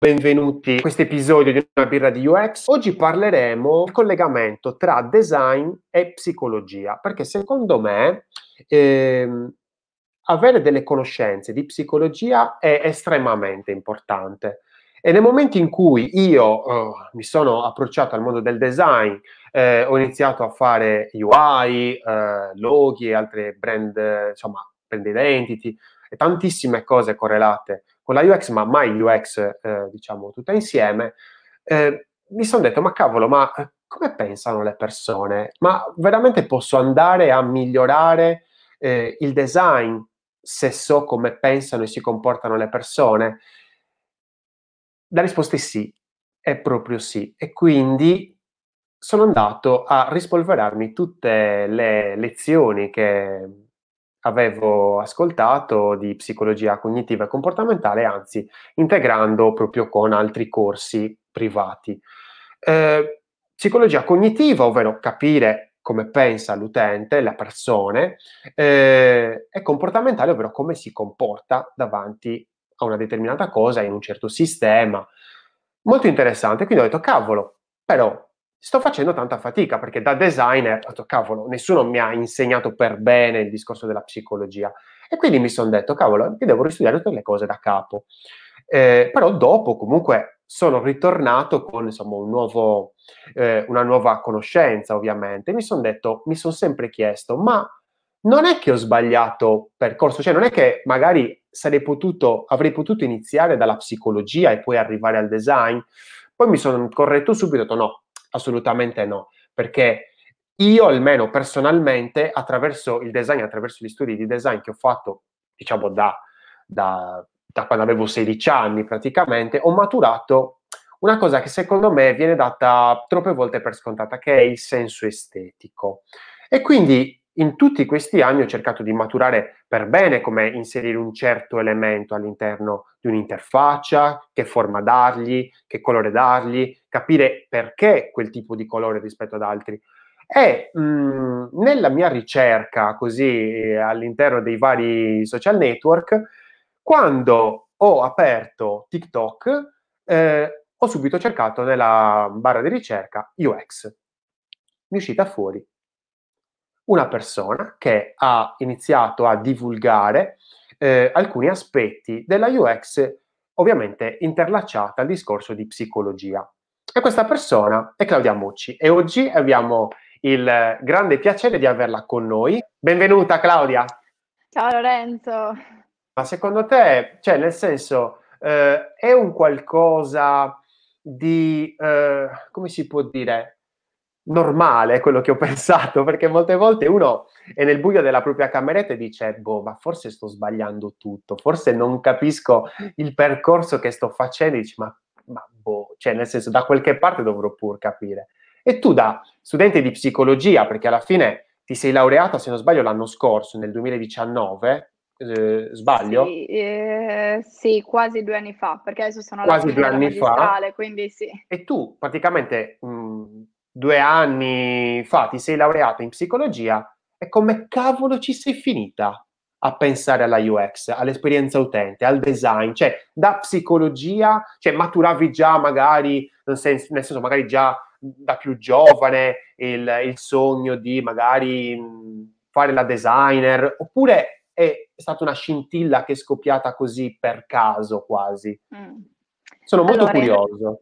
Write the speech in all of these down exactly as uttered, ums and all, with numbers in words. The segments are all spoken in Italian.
Benvenuti a questo episodio di Una Birra di U X. Oggi parleremo del collegamento tra design e psicologia, perché secondo me ehm, avere delle conoscenze di psicologia è estremamente importante. E nel momento in cui io eh, mi sono approcciato al mondo del design, eh, ho iniziato a fare U I, eh, loghi e altre brand, insomma, brand identity e tantissime cose correlate con la U X, ma mai U X, eh, diciamo, tutta insieme, eh, mi sono detto, ma cavolo, ma come pensano le persone? Ma veramente posso andare a migliorare eh, il design se so come pensano e si comportano le persone? La risposta è sì, è proprio sì. E quindi sono andato a rispolverarmi tutte le lezioni che avevo ascoltato di psicologia cognitiva e comportamentale, anzi integrando proprio con altri corsi privati. Eh, psicologia cognitiva, ovvero capire come pensa l'utente, le persone, eh, e comportamentale, ovvero come si comporta davanti a una determinata cosa in un certo sistema. Molto interessante, quindi ho detto, cavolo, però sto facendo tanta fatica, perché da designer, ho detto, cavolo, nessuno mi ha insegnato per bene il discorso della psicologia. E quindi mi sono detto, cavolo, che devo ristudiare tutte le cose da capo. Eh, però dopo, comunque, sono ritornato con, insomma, un nuovo, eh, una nuova conoscenza, ovviamente. Mi sono detto, mi sono sempre chiesto, ma non è che ho sbagliato percorso, cioè non è che magari sarei potuto, avrei potuto iniziare dalla psicologia e poi arrivare al design. Poi mi sono corretto subito, ho detto, no, assolutamente no, perché io almeno personalmente attraverso il design, attraverso gli studi di design che ho fatto, diciamo da, da, da quando avevo sedici anni praticamente, ho maturato una cosa che secondo me viene data troppe volte per scontata, che è il senso estetico. E quindi in tutti questi anni ho cercato di maturare per bene come inserire un certo elemento all'interno di un'interfaccia, che forma dargli, che colore dargli, capire perché quel tipo di colore rispetto ad altri. E mh, nella mia ricerca, così, all'interno dei vari social network, quando ho aperto TikTok, eh, ho subito cercato nella barra di ricerca U X. Mi è uscita fuori una persona che ha iniziato a divulgare eh, alcuni aspetti della U X, ovviamente interlacciata al discorso di psicologia. E questa persona è Claudia Mocci, e oggi abbiamo il grande piacere di averla con noi. Benvenuta, Claudia! Ciao, Lorenzo! Ma secondo te, cioè, nel senso, eh, è un qualcosa di, eh, come si può dire, normale è quello che ho pensato, perché molte volte uno è nel buio della propria cameretta e dice, boh, ma forse sto sbagliando tutto, forse non capisco il percorso che sto facendo, e dici, ma, ma boh, cioè nel senso, da qualche parte dovrò pur capire. E tu, da studente di psicologia, perché alla fine ti sei laureata, se non sbaglio, l'anno scorso, nel duemiladiciannove, eh, sbaglio? Sì, eh, sì, quasi due anni fa, perché adesso sono alla magistrale, quindi sì. E tu praticamente mh, due anni fa ti sei laureata in psicologia, e come cavolo ci sei finita a pensare alla U X, all'esperienza utente, al design? Cioè, da psicologia, cioè maturavi già magari, nel senso, nel senso magari già da più giovane, il, il sogno di magari fare la designer, oppure è stata una scintilla che è scoppiata così per caso quasi? Mm. Sono molto allora, curioso.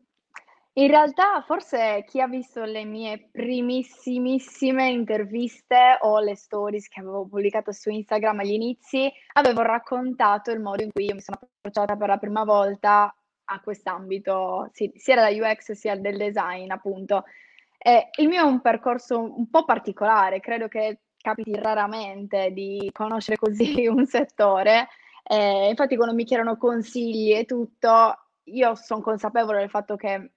In realtà forse chi ha visto le mie primissimissime interviste o le stories che avevo pubblicato su Instagram agli inizi, avevo raccontato il modo in cui io mi sono approcciata per la prima volta a quest'ambito, sì, sia della U X sia del design, appunto. Eh, il mio è un percorso un po' particolare, credo che capiti raramente di conoscere così un settore, eh, infatti quando mi chiedono consigli e tutto, io sono consapevole del fatto che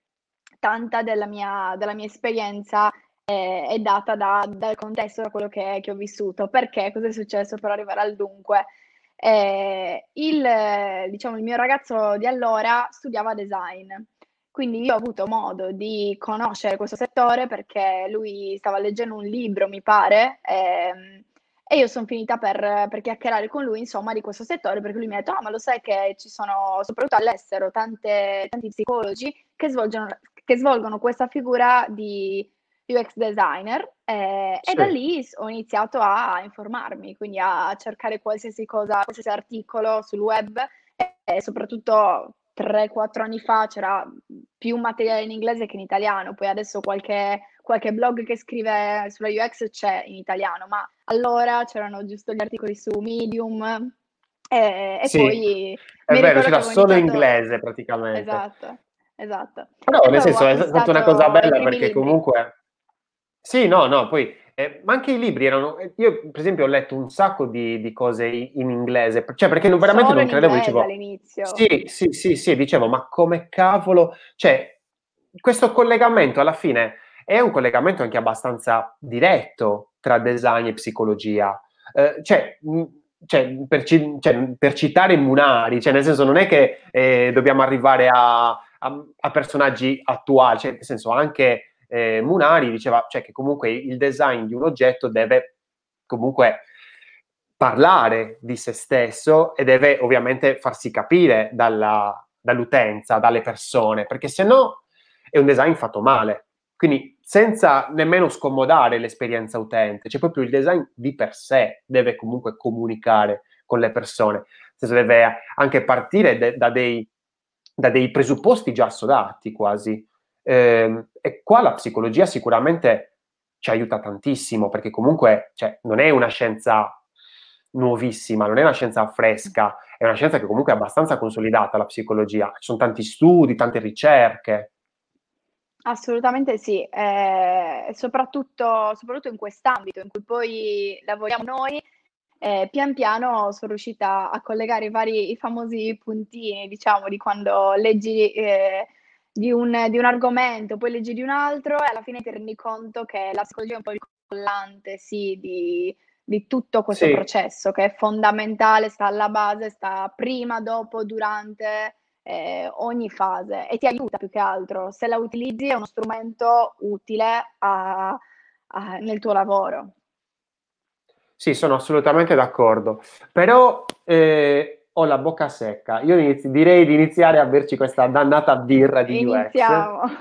tanta della mia, della mia esperienza eh, è data da, dal contesto, da quello che, che ho vissuto. Perché? Cosa è successo per arrivare al dunque? Eh, il, diciamo, il mio ragazzo di allora studiava design, quindi io ho avuto modo di conoscere questo settore perché lui stava leggendo un libro, mi pare, ehm, E io sono finita per, per chiacchierare con lui, insomma, di questo settore, perché lui mi ha detto: ah, ma lo sai che ci sono, soprattutto all'estero, tante, tanti psicologi che svolgono, che svolgono questa figura di U X designer, eh, sì. E da lì ho iniziato a informarmi, quindi a cercare qualsiasi cosa, qualsiasi articolo sul web, e, e soprattutto tre quattro anni fa c'era più materiale in inglese che in italiano, poi adesso qualche... qualche blog che scrive sulla U X c'è in italiano, ma allora c'erano giusto gli articoli su Medium e, e sì, poi... è vero, c'era solo iniziato... inglese praticamente. Esatto, esatto. Però no, nel senso è stata una cosa bella perché comunque... Sì, no, no, poi... Eh, ma anche i libri erano... Io per esempio ho letto un sacco di, di cose in inglese, cioè perché non, veramente solo non credevo, dicevo... all'inizio. Sì, sì, sì, sì, dicevo, ma come cavolo... Cioè, questo collegamento alla fine... è un collegamento anche abbastanza diretto tra design e psicologia. Eh, cioè, mh, cioè, per ci, cioè, per citare Munari, cioè, nel senso non è che eh, dobbiamo arrivare a, a, a personaggi attuali, cioè, nel senso anche eh, Munari diceva cioè, che comunque il design di un oggetto deve comunque parlare di se stesso e deve ovviamente farsi capire dalla, dall'utenza, dalle persone, perché se no è un design fatto male. Quindi senza nemmeno scomodare l'esperienza utente, cioè proprio il design di per sé deve comunque comunicare con le persone, nel senso deve anche partire de- da, dei, da dei presupposti già assodati quasi. Eh, e qua la psicologia sicuramente ci aiuta tantissimo, perché comunque cioè, non è una scienza nuovissima, non è una scienza fresca, è una scienza che comunque è abbastanza consolidata la psicologia, ci sono tanti studi, tante ricerche. Assolutamente sì, eh, soprattutto, soprattutto in quest'ambito in cui poi lavoriamo noi, eh, pian piano sono riuscita a collegare i vari i famosi puntini, diciamo, di quando leggi eh, di, un, di un argomento, poi leggi di un altro e alla fine ti rendi conto che la psicologia è un po' il collante, sì, di, di tutto questo sì. processo che è fondamentale, sta alla base, sta prima, dopo, durante... Eh, ogni fase, e ti aiuta più che altro, se la utilizzi è uno strumento utile a, a, nel tuo lavoro. Sì, sono assolutamente d'accordo, però eh, ho la bocca secca, io inizi, direi di iniziare a berci questa dannata birra di Iniziamo. U X.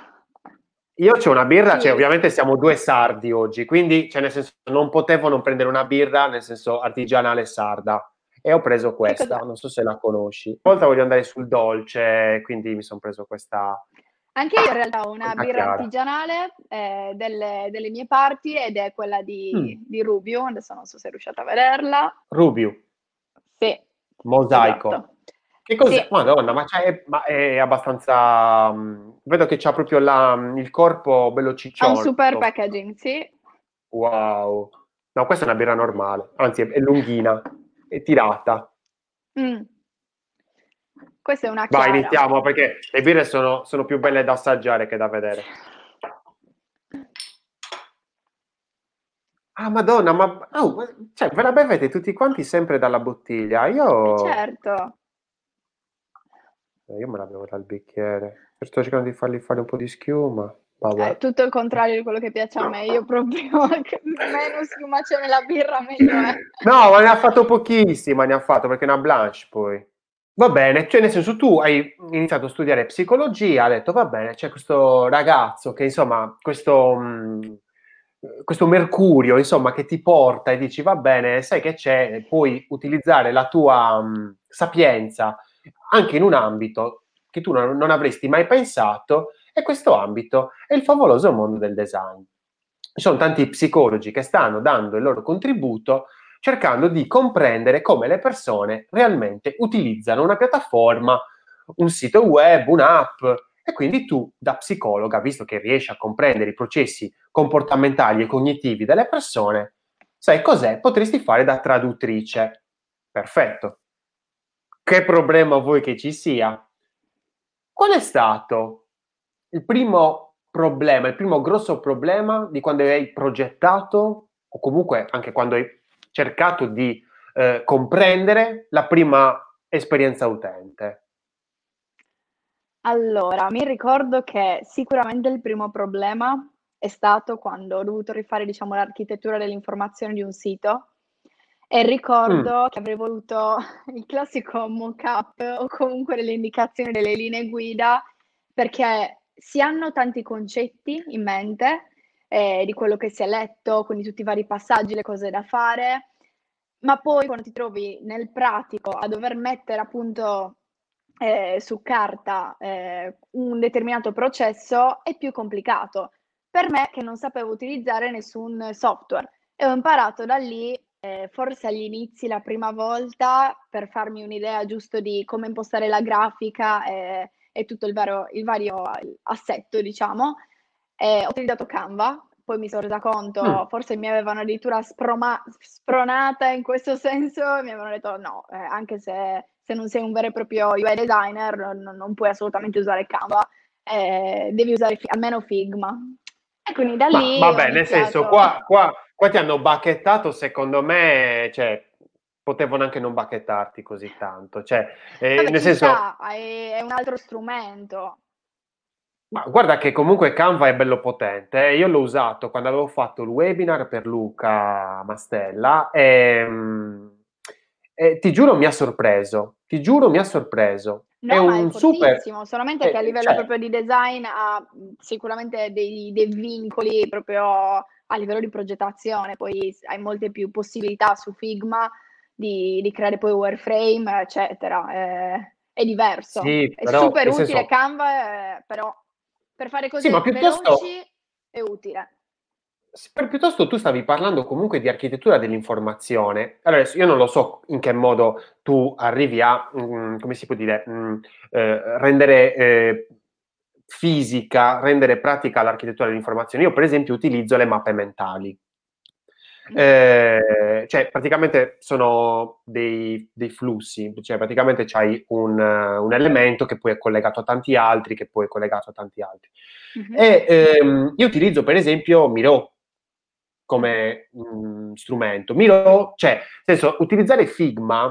Io c'ho una birra, sì. Cioè ovviamente siamo due sardi oggi, quindi cioè, nel senso, non potevo non prendere una birra nel senso artigianale sarda. E ho preso questa, non so se la conosci. Una volta voglio andare sul dolce, quindi mi sono preso questa. Anche io in realtà ho una birra chiara. artigianale eh, delle, delle mie parti ed è quella di, mm. di Rubio, adesso non so se riuscite a vederla. Rubio? Sì. Mosaico. Esatto. Che cos'è? Sì. Madonna, ma, c'è, ma è abbastanza... Um, vedo che c'ha proprio la, il corpo bello cicciotto. Ha un super packaging, sì. Wow. No, questa è una birra normale, anzi è, è lunghina. E tirata. Mm. Questa è una chiara. Vai, iniziamo, perché le birre sono, sono più belle da assaggiare che da vedere. Ah, madonna, ma... Oh, cioè, ve la bevete tutti quanti sempre dalla bottiglia? Io... Certo. Io me la bevo dal bicchiere. Sto cercando di fargli fare un po' di schiuma. Vabbè. Eh, tutto il contrario di quello che piace a me, io proprio meno schiuma c'è nella birra meglio è. No, ma ne ha fatto pochissima, ne ha fatto perché è una blanche poi. Va bene, cioè nel senso tu hai iniziato a studiare psicologia, hai detto va bene, c'è questo ragazzo che insomma, questo, mh, questo mercurio insomma che ti porta e dici va bene, sai che c'è, puoi utilizzare la tua mh, sapienza anche in un ambito che tu non, non avresti mai pensato. E questo ambito è il favoloso mondo del design. Ci sono tanti psicologi che stanno dando il loro contributo cercando di comprendere come le persone realmente utilizzano una piattaforma, un sito web, un'app. E quindi tu, da psicologa, visto che riesci a comprendere i processi comportamentali e cognitivi delle persone, sai cos'è? Potresti fare da traduttrice. Perfetto. Che problema vuoi che ci sia? Qual è stato il primo problema, il primo grosso problema di quando hai progettato o comunque anche quando hai cercato di eh, comprendere la prima esperienza utente? Allora, mi ricordo che sicuramente il primo problema è stato quando ho dovuto rifare, diciamo, l'architettura dell'informazione di un sito E ricordo mm. che avrei voluto il classico mock-up o comunque delle indicazioni delle linee guida, perché si hanno tanti concetti in mente eh, di quello che si è letto, quindi tutti i vari passaggi, le cose da fare, ma poi quando ti trovi nel pratico a dover mettere appunto eh, su carta eh, un determinato processo è più complicato. Per me, che non sapevo utilizzare nessun software, e ho imparato da lì, eh, forse agli inizi la prima volta, per farmi un'idea giusto di come impostare la grafica e, e tutto il vario, il vario assetto, diciamo, eh, ho utilizzato Canva. Poi mi sono resa conto, mm. forse mi avevano addirittura sproma- spronata in questo senso, e mi avevano detto no, eh, anche se, se non sei un vero e proprio U I designer, non, non puoi assolutamente usare Canva, eh, devi usare fi- almeno Figma. E quindi da Ma, lì... Vabbè, nel senso, qua, qua, qua ti hanno bacchettato, secondo me, cioè, potevano anche non bacchettarti così tanto. Cioè, eh, vabbè, nel senso... sta, è, è un altro strumento. Ma guarda che comunque Canva è bello potente, eh. Io l'ho usato quando avevo fatto il webinar per Luca Mastella e, e ti giuro mi ha sorpreso, ti giuro mi ha sorpreso. No, è ma un è fortissimo, super... solamente eh, che a livello cioè... proprio di design ha sicuramente dei, dei vincoli proprio a livello di progettazione, poi hai molte più possibilità su Figma di, di creare poi wireframe, eccetera, è, è diverso, sì, però, è super utile senso... Canva, è, però... Per fare così sì, ma piuttosto, veloci è utile. Per, piuttosto tu stavi parlando comunque di architettura dell'informazione. Allora, io non lo so in che modo tu arrivi a, mh, come si può dire, mh, eh, rendere eh, fisica, rendere pratica l'architettura dell'informazione. Io, per esempio, utilizzo le mappe mentali. Eh, cioè praticamente sono dei, dei flussi, cioè praticamente c'hai un, uh, un elemento che poi è collegato a tanti altri, che poi è collegato a tanti altri. Uh-huh. E ehm, io utilizzo per esempio Miro come um, strumento. Miro, cioè, nel senso, utilizzare Figma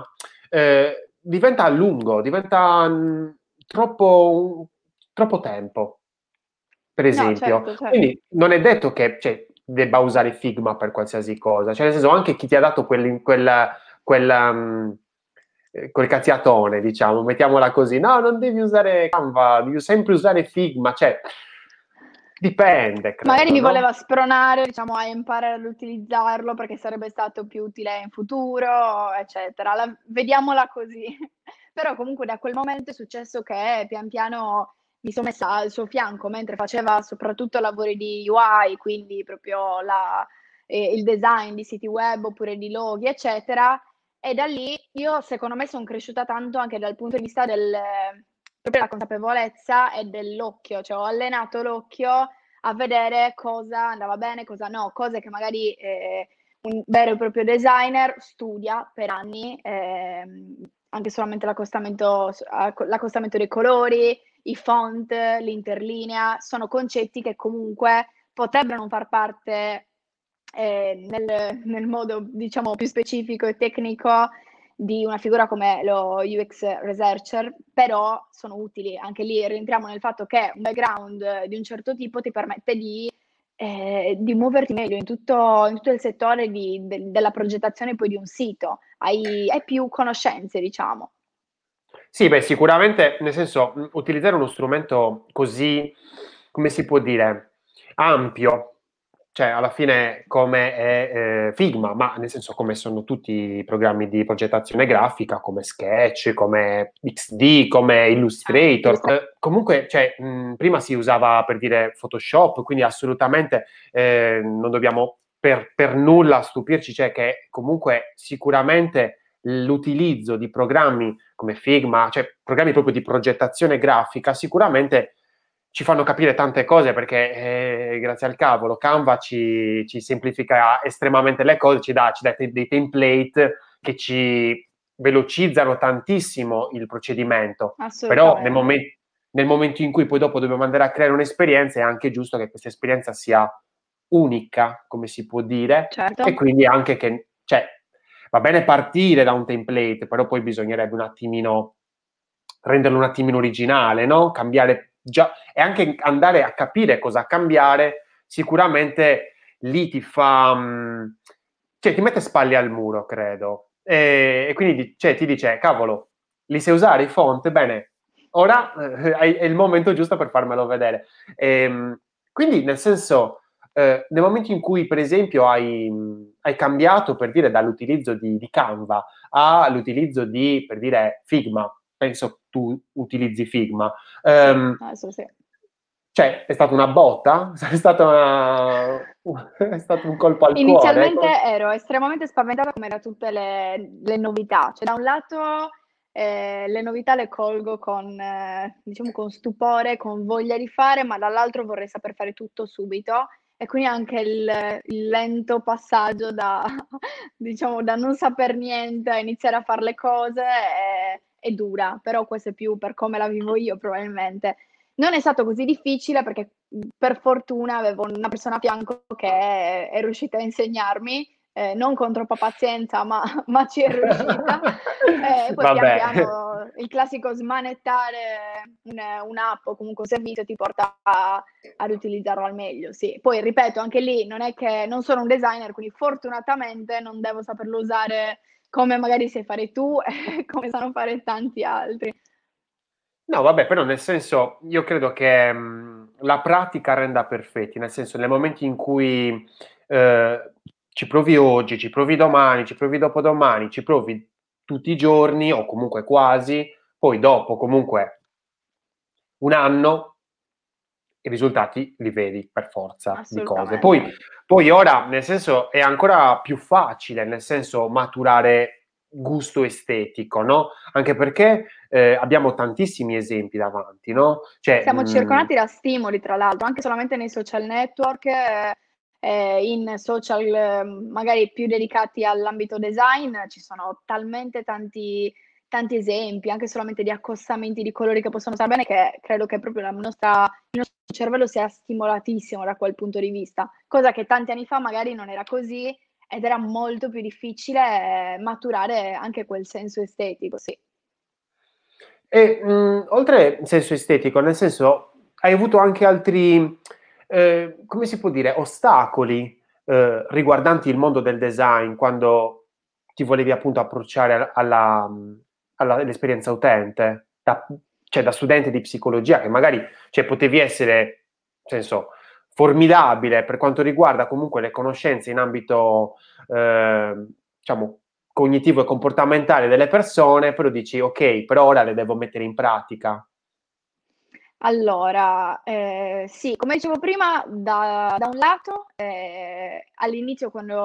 eh, diventa lungo, diventa mh, troppo, troppo tempo, per esempio. No, certo, certo. Quindi non è detto che... Cioè, debba usare Figma per qualsiasi cosa, cioè nel senso anche chi ti ha dato quel, quel, quel, quel cazziatone, diciamo, mettiamola così, no, non devi usare Canva, devi sempre usare Figma, cioè dipende, credo, magari mi no? voleva spronare, diciamo, a imparare ad utilizzarlo perché sarebbe stato più utile in futuro, eccetera. La, vediamola così. Però comunque da quel momento è successo che pian piano mi sono messa al suo fianco mentre faceva soprattutto lavori di U I, quindi proprio la, eh, il design di siti web oppure di loghi, eccetera. E da lì io, secondo me, sono cresciuta tanto anche dal punto di vista del, proprio della consapevolezza e dell'occhio. Cioè ho allenato l'occhio a vedere cosa andava bene, cosa no, cose che magari eh, un vero e proprio designer studia per anni, eh, anche solamente l'accostamento, l'accostamento dei colori, i font, l'interlinea, sono concetti che comunque potrebbero non far parte eh, nel, nel modo, diciamo, più specifico e tecnico di una figura come lo U X researcher, però sono utili. Anche lì rientriamo nel fatto che un background di un certo tipo ti permette di, eh, di muoverti meglio in tutto, in tutto il settore di, de, della progettazione poi di un sito. Hai, hai più conoscenze, diciamo. Sì, beh, sicuramente, nel senso, utilizzare uno strumento così, come si può dire, ampio, cioè alla fine come è eh, Figma, ma nel senso come sono tutti i programmi di progettazione grafica, come Sketch, come X D, come Illustrator. Eh, comunque, cioè, mh, prima si usava per dire Photoshop, quindi assolutamente eh, non dobbiamo per, per nulla stupirci, cioè che comunque sicuramente l'utilizzo di programmi come Figma, cioè programmi proprio di progettazione grafica, sicuramente ci fanno capire tante cose perché, eh, grazie al cavolo, Canva ci, ci semplifica estremamente le cose, ci dà, ci dà te- dei template che ci velocizzano tantissimo il procedimento. Però nel, momen- nel momento in cui poi dopo dobbiamo andare a creare un'esperienza, è anche giusto che questa esperienza sia unica, come si può dire, certo. E quindi anche che... Cioè, va bene partire da un template, però poi bisognerebbe un attimino renderlo un attimino originale, no? Cambiare già e anche andare a capire cosa cambiare, sicuramente lì ti fa, cioè ti mette spalle al muro, credo, e, e quindi cioè, ti dice, cavolo, li sai usare i font? Bene, ora eh, è il momento giusto per farmelo vedere. E, quindi, nel senso, eh, nel momento in cui, per esempio, hai, hai cambiato, per dire, dall'utilizzo di, di Canva all'utilizzo di, per dire, Figma, penso tu utilizzi Figma, um, sì, adesso sì. Cioè, è stata una botta? È stata una... è stato un colpo al Inizialmente cuore? Inizialmente ero estremamente spaventata come da tutte le, le novità. Cioè, da un lato eh, le novità le colgo con, eh, diciamo, con stupore, con voglia di fare, ma dall'altro vorrei saper fare tutto subito. E quindi anche il, il lento passaggio da, diciamo, da non saper niente a iniziare a fare le cose è, è dura. Però questo è più per come la vivo io, probabilmente. Non è stato così difficile perché per fortuna avevo una persona a fianco che è, è riuscita a insegnarmi, eh, non con troppa pazienza, ma, ma ci è riuscita. Eh, poi pian piano il classico smanettare un, un'app o comunque un servizio ti porta a, ad utilizzarlo al meglio, sì. Poi ripeto, anche lì non è che non sono un designer, quindi fortunatamente non devo saperlo usare come magari sai fare tu e come sanno fare tanti altri. No, vabbè, però nel senso, io credo che mh, la pratica renda perfetti, nel senso, nel momento in cui eh, ci provi oggi, ci provi domani, ci provi dopodomani, ci provi tutti i giorni o comunque quasi, poi dopo comunque un anno i risultati li vedi per forza di cose. Poi, poi ora, nel senso, è ancora più facile, nel senso, maturare gusto estetico, no? Anche perché eh, abbiamo tantissimi esempi davanti, no? Cioè, siamo circondati da stimoli, tra l'altro, anche solamente nei social network, eh, in social eh, magari più dedicati all'ambito design, ci sono talmente tanti, tanti esempi, anche solamente di accostamenti di colori che possono stare bene, che credo che proprio la nostra, il nostro cervello sia stimolatissimo da quel punto di vista, cosa che tanti anni fa magari non era così, ed era molto più difficile maturare anche quel senso estetico, sì. E mh, oltre al senso estetico, nel senso, hai avuto anche altri, eh, come si può dire, ostacoli eh, riguardanti il mondo del design quando ti volevi appunto approcciare alla, alla, all'esperienza utente, da, cioè da studente di psicologia, che magari cioè, potevi essere, nel senso, formidabile per quanto riguarda comunque le conoscenze in ambito eh, diciamo cognitivo e comportamentale delle persone, però dici ok, però ora le devo mettere in pratica. Allora, eh, sì, come dicevo prima, da, da un lato eh, all'inizio quando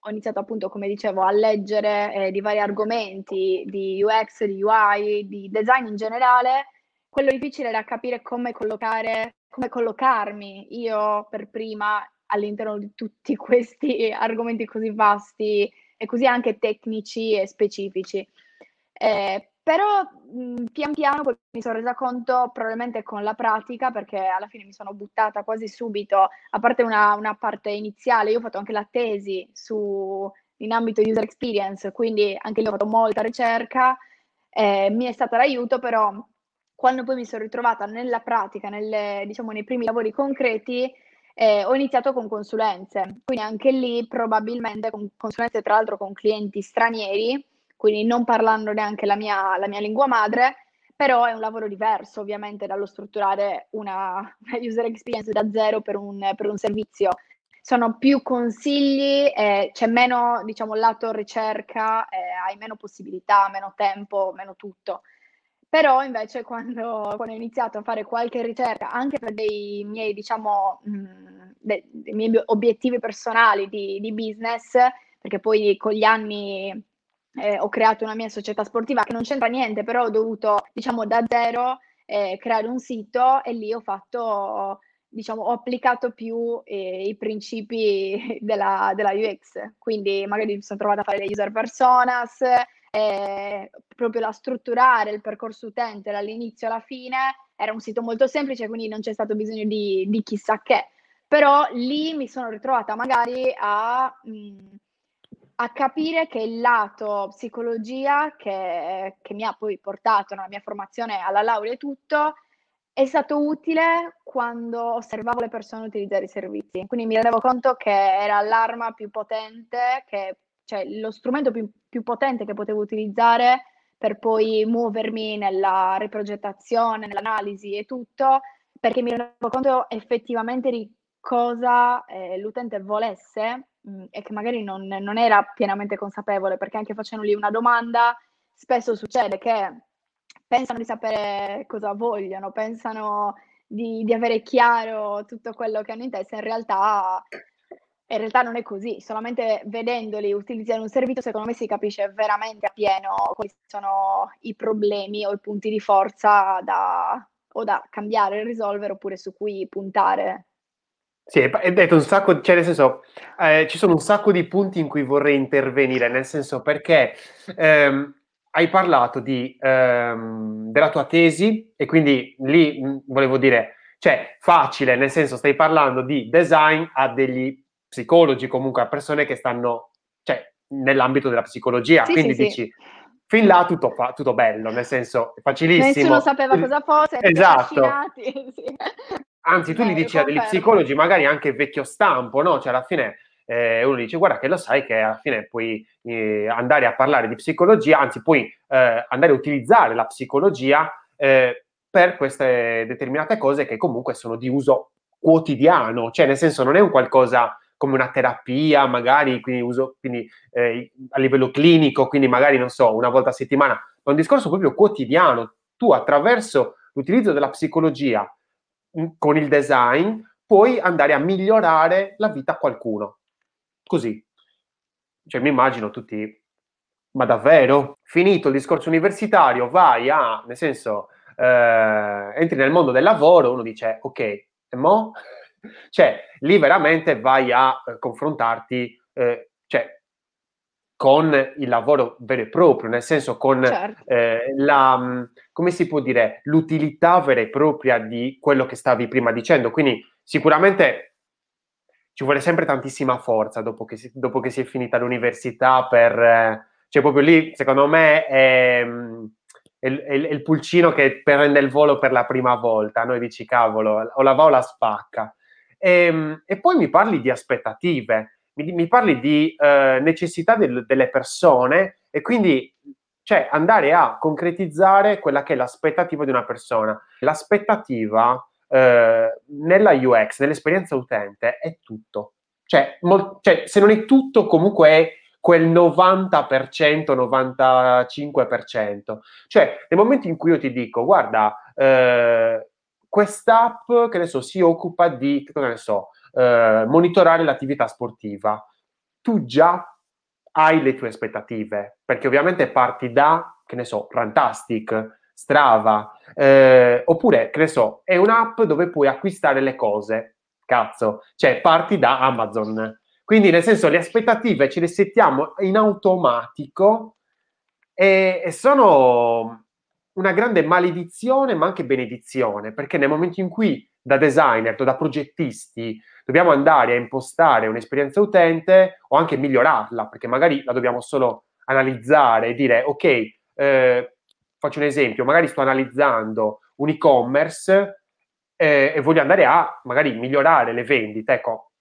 ho iniziato appunto, come dicevo, a leggere eh, di vari argomenti, di U X, di U I, di design in generale, quello difficile era capire come collocare come collocarmi io per prima all'interno di tutti questi argomenti così vasti e così anche tecnici e specifici. Eh, però mh, pian piano poi mi sono resa conto, probabilmente con la pratica, perché alla fine mi sono buttata quasi subito, a parte una, una parte iniziale, io ho fatto anche la tesi su, in ambito user experience, quindi anche lì ho fatto molta ricerca, eh, mi è stata d'aiuto, però quando poi mi sono ritrovata nella pratica, nelle, diciamo nei primi lavori concreti, eh, ho iniziato con consulenze. Quindi anche lì probabilmente con consulenze tra l'altro con clienti stranieri, quindi non parlando neanche la mia, la mia lingua madre, però è un lavoro diverso ovviamente dallo strutturare una user experience da zero per un, per un servizio. Sono più consigli, eh, c'è meno diciamo lato ricerca, eh, hai meno possibilità, meno tempo, meno tutto. Però invece quando, quando ho iniziato a fare qualche ricerca, anche per dei miei, diciamo, mh, dei, dei miei obiettivi personali di, di business, perché poi con gli anni eh, ho creato una mia società sportiva che non c'entra niente, però ho dovuto, diciamo, da zero eh, creare un sito e lì ho fatto, diciamo, ho applicato più eh, i principi della, della U X. Quindi magari mi sono trovata a fare le user personas, Eh, proprio la strutturare il percorso utente dall'inizio alla fine. Era un sito molto semplice, quindi non c'è stato bisogno di, di chissà che, però lì mi sono ritrovata magari a, mh, a capire che il lato psicologia che, che mi ha poi portato nella mia formazione alla laurea e tutto È stato utile quando osservavo le persone utilizzare i servizi, quindi mi rendevo conto che era l'arma più potente, che, cioè lo strumento più, più potente che potevo utilizzare per poi muovermi nella riprogettazione, nell'analisi e tutto, perché mi rendevo conto effettivamente di cosa eh, l'utente volesse mh, e che magari non, non era pienamente consapevole, perché anche facendogli una domanda spesso succede che pensano di sapere cosa vogliono, pensano di, di avere chiaro tutto quello che hanno in testa, in realtà, in realtà non è così. Solamente vedendoli utilizzare un servizio, secondo me si capisce veramente a pieno quali sono i problemi o i punti di forza da, o da cambiare, risolvere, oppure su cui puntare. Sì, hai detto un sacco, cioè nel senso, eh, ci sono un sacco di punti in cui vorrei intervenire, nel senso perché... Ehm, hai parlato di, ehm, della tua tesi e quindi lì mh, volevo dire, cioè facile, nel senso stai parlando di design a degli psicologi, comunque a persone che stanno, cioè, nell'ambito della psicologia, sì, quindi sì, dici, sì. Fin là tutto, fa, tutto bello, nel senso facilissimo. Nessuno sapeva cosa fosse, esatto. Affascinati, sì. Anzi, tu Beh, gli dici a degli psicologi, magari anche vecchio stampo, no? Cioè alla fine... Eh, uno dice guarda che lo sai che alla fine puoi eh, andare a parlare di psicologia, anzi puoi eh, andare a utilizzare la psicologia eh, per queste determinate cose che comunque sono di uso quotidiano, cioè nel senso non è un qualcosa come una terapia magari, quindi, uso, quindi eh, a livello clinico, quindi magari non so una volta a settimana, ma un discorso proprio quotidiano. Tu attraverso l'utilizzo della psicologia mh, con il design puoi andare a migliorare la vita a qualcuno. Così, cioè mi immagino tutti, ma davvero? Finito il discorso universitario, vai a, nel senso, eh, entri nel mondo del lavoro, uno dice, ok, e mo? Cioè, lì veramente vai a eh, confrontarti, eh, cioè, con il lavoro vero e proprio, nel senso con certo. eh, la, come si può dire, l'utilità vera e propria di quello che stavi prima dicendo, quindi sicuramente... Ci vuole sempre tantissima forza dopo che si, dopo che si è finita l'università per... Eh, cioè proprio lì, secondo me, è, è, è, è il pulcino che prende il volo per la prima volta. Noi dici, cavolo, o la va o la spacca. E, e poi mi parli di aspettative, mi, mi parli di eh, necessità del, delle persone e quindi cioè, andare a concretizzare quella che è l'aspettativa di una persona. L'aspettativa... Eh, nella U X, nell'esperienza utente è tutto, cioè, mol- cioè se non è tutto comunque è quel novanta per cento novantacinque per cento, cioè nel momento in cui io ti dico guarda eh, quest'app che ne so si occupa di cosa ne so, eh, monitorare l'attività sportiva, tu già hai le tue aspettative perché ovviamente parti da che ne so, Runtastic, Strava, eh, oppure, che ne so, è un'app dove puoi acquistare le cose, cazzo, cioè parti da Amazon. Quindi nel senso le aspettative ce le settiamo in automatico e, e sono una grande maledizione ma anche benedizione, perché nel momento in cui da designer o da progettisti dobbiamo andare a impostare un'esperienza utente o anche migliorarla, perché magari la dobbiamo solo analizzare e dire ok, eh, faccio un esempio, magari sto analizzando un e-commerce eh, e voglio andare a magari migliorare le vendite, ecco,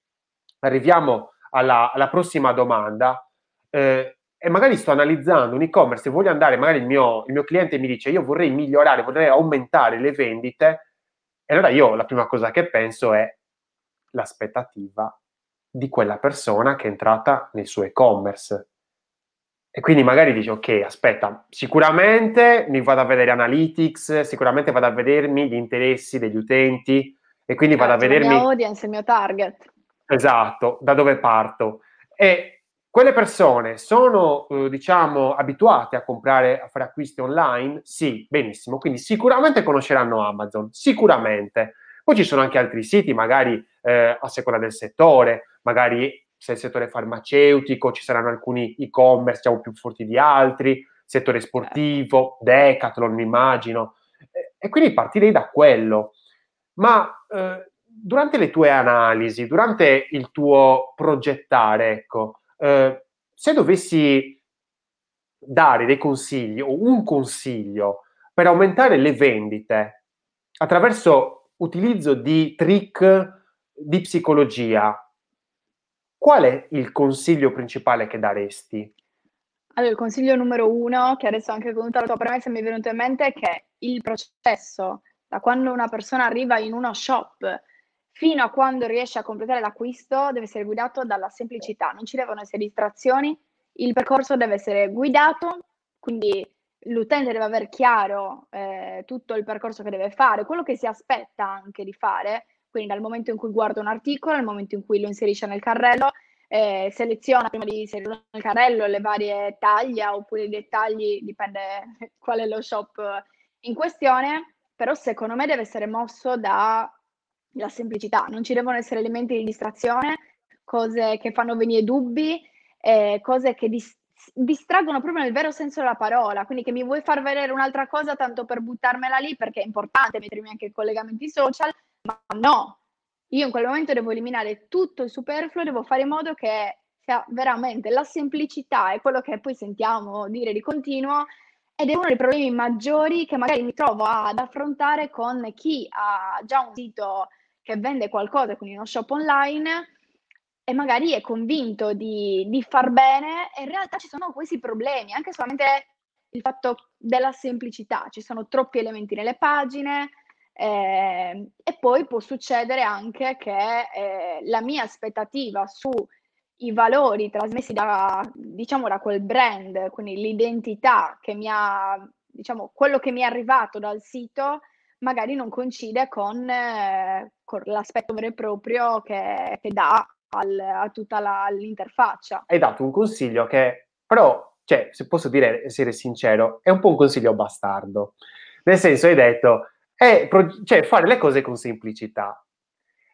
arriviamo alla, alla prossima domanda eh, e magari sto analizzando un e-commerce e voglio andare, magari il mio, il mio cliente mi dice io vorrei migliorare, vorrei aumentare le vendite e allora io la prima cosa che penso è l'aspettativa di quella persona che è entrata nel suo e-commerce. E quindi magari dici, ok, aspetta, sicuramente mi vado a vedere analytics, sicuramente vado a vedermi gli interessi degli utenti e quindi vado ah, a vedermi... La mia audience, il mio target. Esatto, da dove parto. E quelle persone sono, diciamo, abituate a comprare, a fare acquisti online? Sì, benissimo, quindi sicuramente conosceranno Amazon, sicuramente. Poi ci sono anche altri siti, magari eh, a seconda del settore, magari... se il settore farmaceutico, ci saranno alcuni e-commerce, siamo più forti di altri, settore sportivo, Decathlon, mi immagino. E quindi partirei da quello. Ma eh, durante le tue analisi, durante il tuo progettare, ecco, eh, se dovessi dare dei consigli o un consiglio per aumentare le vendite, attraverso utilizzo di trick di psicologia, qual è il consiglio principale che daresti? Allora, il consiglio numero uno, che adesso anche con tutta la tua premessa mi è venuto in mente, è che il processo, da quando una persona arriva in uno shop fino a quando riesce a completare l'acquisto, deve essere guidato dalla semplicità, non ci devono essere distrazioni, il percorso deve essere guidato, quindi l'utente deve aver chiaro eh, tutto il percorso che deve fare, quello che si aspetta anche di fare, quindi dal momento in cui guarda un articolo, al momento in cui lo inserisce nel carrello, eh, seleziona prima di inserirlo nel carrello le varie taglie oppure i dettagli, dipende qual è lo shop in questione, però secondo me deve essere mosso dalla semplicità, non ci devono essere elementi di distrazione, cose che fanno venire dubbi, eh, cose che distraggono, distraggono proprio nel vero senso della parola, quindi che mi vuoi far vedere un'altra cosa tanto per buttarmela lì perché è importante mettermi anche i collegamenti social, ma no, io in quel momento devo eliminare tutto il superfluo, devo fare in modo che sia veramente la semplicità è quello che poi sentiamo dire di continuo ed è uno dei problemi maggiori che magari mi trovo ad affrontare con chi ha già un sito che vende qualcosa, quindi uno shop online, e magari è convinto di, di far bene, e in realtà ci sono questi problemi, anche solamente il fatto della semplicità, ci sono troppi elementi nelle pagine, eh, e poi può succedere anche che eh, la mia aspettativa sui valori trasmessi da, diciamo, da quel brand, quindi l'identità che mi ha, diciamo, quello che mi è arrivato dal sito, magari non coincide con, eh, con l'aspetto vero e proprio che, che dà a tutta la, l'interfaccia. Hai dato un consiglio che però, cioè, se posso dire, essere sincero, è un po' un consiglio bastardo, nel senso hai detto è pro- cioè, fare le cose con semplicità,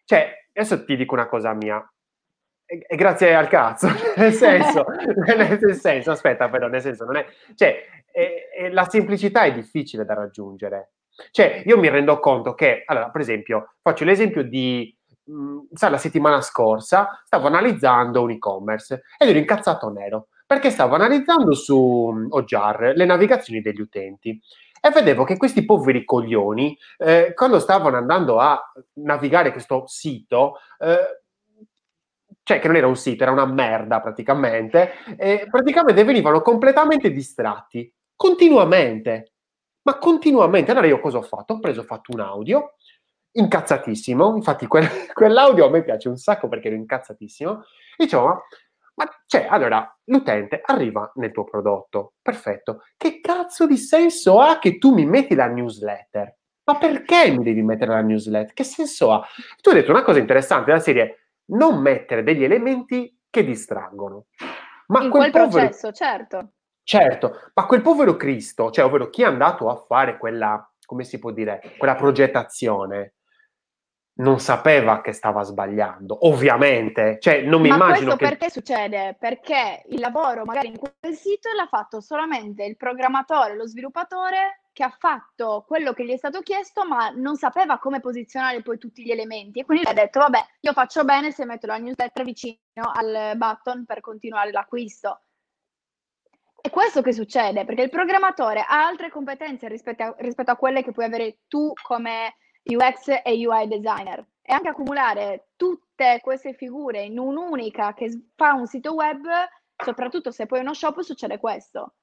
cioè adesso ti dico una cosa mia e, e grazie al cazzo nel senso, nel senso aspetta però nel senso non è, cioè è, è, la semplicità è difficile da raggiungere, cioè io mi rendo conto che, allora per esempio faccio l'esempio di la settimana scorsa stavo analizzando un e-commerce ed ero incazzato nero perché stavo analizzando su Ojar le navigazioni degli utenti e vedevo che questi poveri coglioni eh, quando stavano andando a navigare questo sito eh, cioè che non era un sito, era una merda praticamente, eh, praticamente venivano completamente distratti continuamente, ma continuamente. Allora io cosa ho fatto? Ho preso ho fatto un audio incazzatissimo, infatti quel, quell'audio a me piace un sacco perché ero incazzatissimo, dicevo ma, ma cioè allora l'utente arriva nel tuo prodotto, perfetto, che cazzo di senso ha che tu mi metti la newsletter? Ma perché mi devi mettere la newsletter? Che senso ha? Tu hai detto una cosa interessante della serie, non mettere degli elementi che distraggono, ma in quel, quel processo povero, certo certo, ma quel povero Cristo, cioè ovvero chi è andato a fare quella, come si può dire, quella progettazione non sapeva che stava sbagliando, ovviamente, cioè non mi ma immagino che... Ma questo perché succede? Perché il lavoro magari in quel sito l'ha fatto solamente il programmatore, lo sviluppatore, che ha fatto quello che gli è stato chiesto, ma non sapeva come posizionare poi tutti gli elementi, e quindi ha detto, vabbè, io faccio bene se metto la newsletter vicino al button per continuare l'acquisto. È questo che succede, perché il programmatore ha altre competenze rispetto a, rispetto a quelle che puoi avere tu come U X e U I designer, e anche accumulare tutte queste figure in un'unica che fa un sito web, soprattutto se poi è uno shop, succede questo.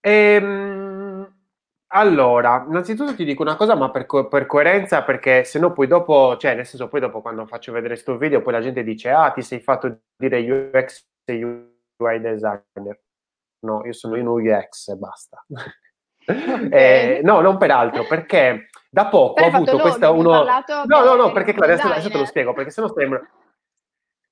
Ehm, allora, innanzitutto ti dico una cosa, ma per, co- per coerenza, perché sennò poi dopo, cioè nel senso poi dopo quando faccio vedere sto video, poi la gente dice, ah ti sei fatto dire U X e U I designer. No, io sono in U X e basta. Eh, no, non per altro, perché da poco però ho avuto questa uno no no no perché Claudia, adesso, adesso te lo spiego perché sennò sembra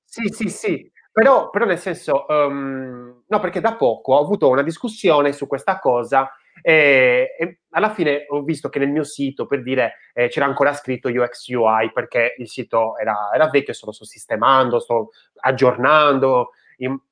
sì sì sì però, però nel senso um, no perché da poco ho avuto una discussione su questa cosa e, e alla fine ho visto che nel mio sito, per dire, eh, c'era ancora scritto U X U I perché il sito era, era vecchio, se lo sto sistemando, sto aggiornando,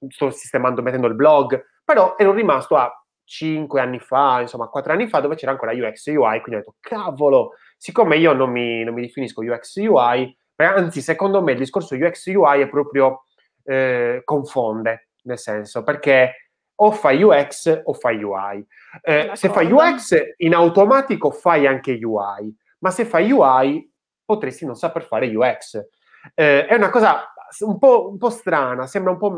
sto sistemando mettendo il blog, però ero rimasto a cinque anni fa, insomma quattro anni fa, dove c'era ancora U X U I, quindi ho detto cavolo, siccome io non mi, non mi definisco U X U I, anzi secondo me il discorso U X U I è proprio eh, confonde, nel senso, perché o fai U X o fai U I. Eh, se fai U X, in automatico fai anche U I, ma se fai U I potresti non saper fare U X. Eh, è una cosa un po', un po' strana, sembra un po'...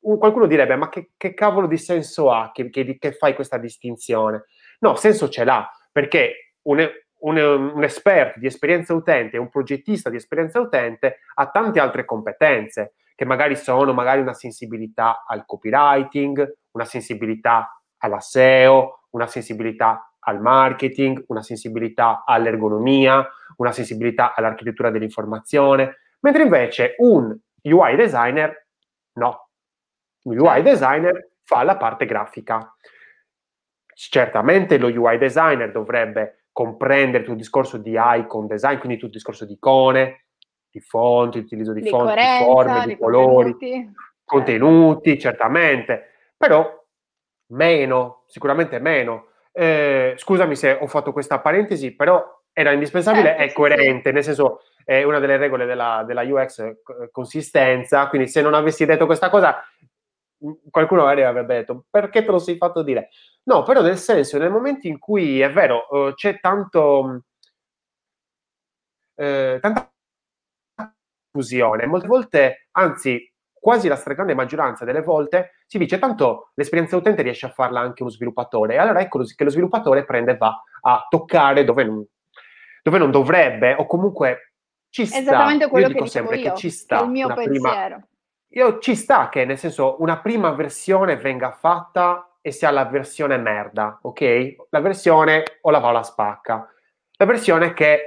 Qualcuno direbbe, ma che, che cavolo di senso ha che, che, che fai questa distinzione? No, senso ce l'ha, perché un, un, un esperto di esperienza utente, un progettista di esperienza utente ha tante altre competenze, che magari sono magari una sensibilità al copywriting, una sensibilità alla S E O, una sensibilità al marketing, una sensibilità all'ergonomia, una sensibilità all'architettura dell'informazione, mentre invece un U I designer no. Un U I designer fa la parte grafica. Certamente lo U I designer dovrebbe comprendere tutto il discorso di icon design, quindi tutto il discorso di icone, di fonti, l'utilizzo di, di fonti, di forme, di, di colori, contenuti, contenuti eh. certamente, però meno, sicuramente meno. Eh, scusami se ho fatto questa parentesi, però era indispensabile e eh, coerente, sì. Nel senso è una delle regole della, della U X, consistenza, quindi se non avessi detto questa cosa qualcuno avrebbe detto perché te lo sei fatto dire? No, però nel senso, nel momento in cui è vero, c'è tanto eh, tanta confusione, molte volte, anzi quasi la stragrande maggioranza delle volte si dice tanto l'esperienza utente riesce a farla anche uno sviluppatore, e allora ecco che lo sviluppatore prende e va a toccare dove non, dove non dovrebbe, o comunque ci sta. Esattamente quello io dico che dico sempre io, che ci sta, che il mio pensiero prima, io ci sta che nel senso una prima versione venga fatta e sia la versione merda, ok? La versione o la va o la spacca, la versione che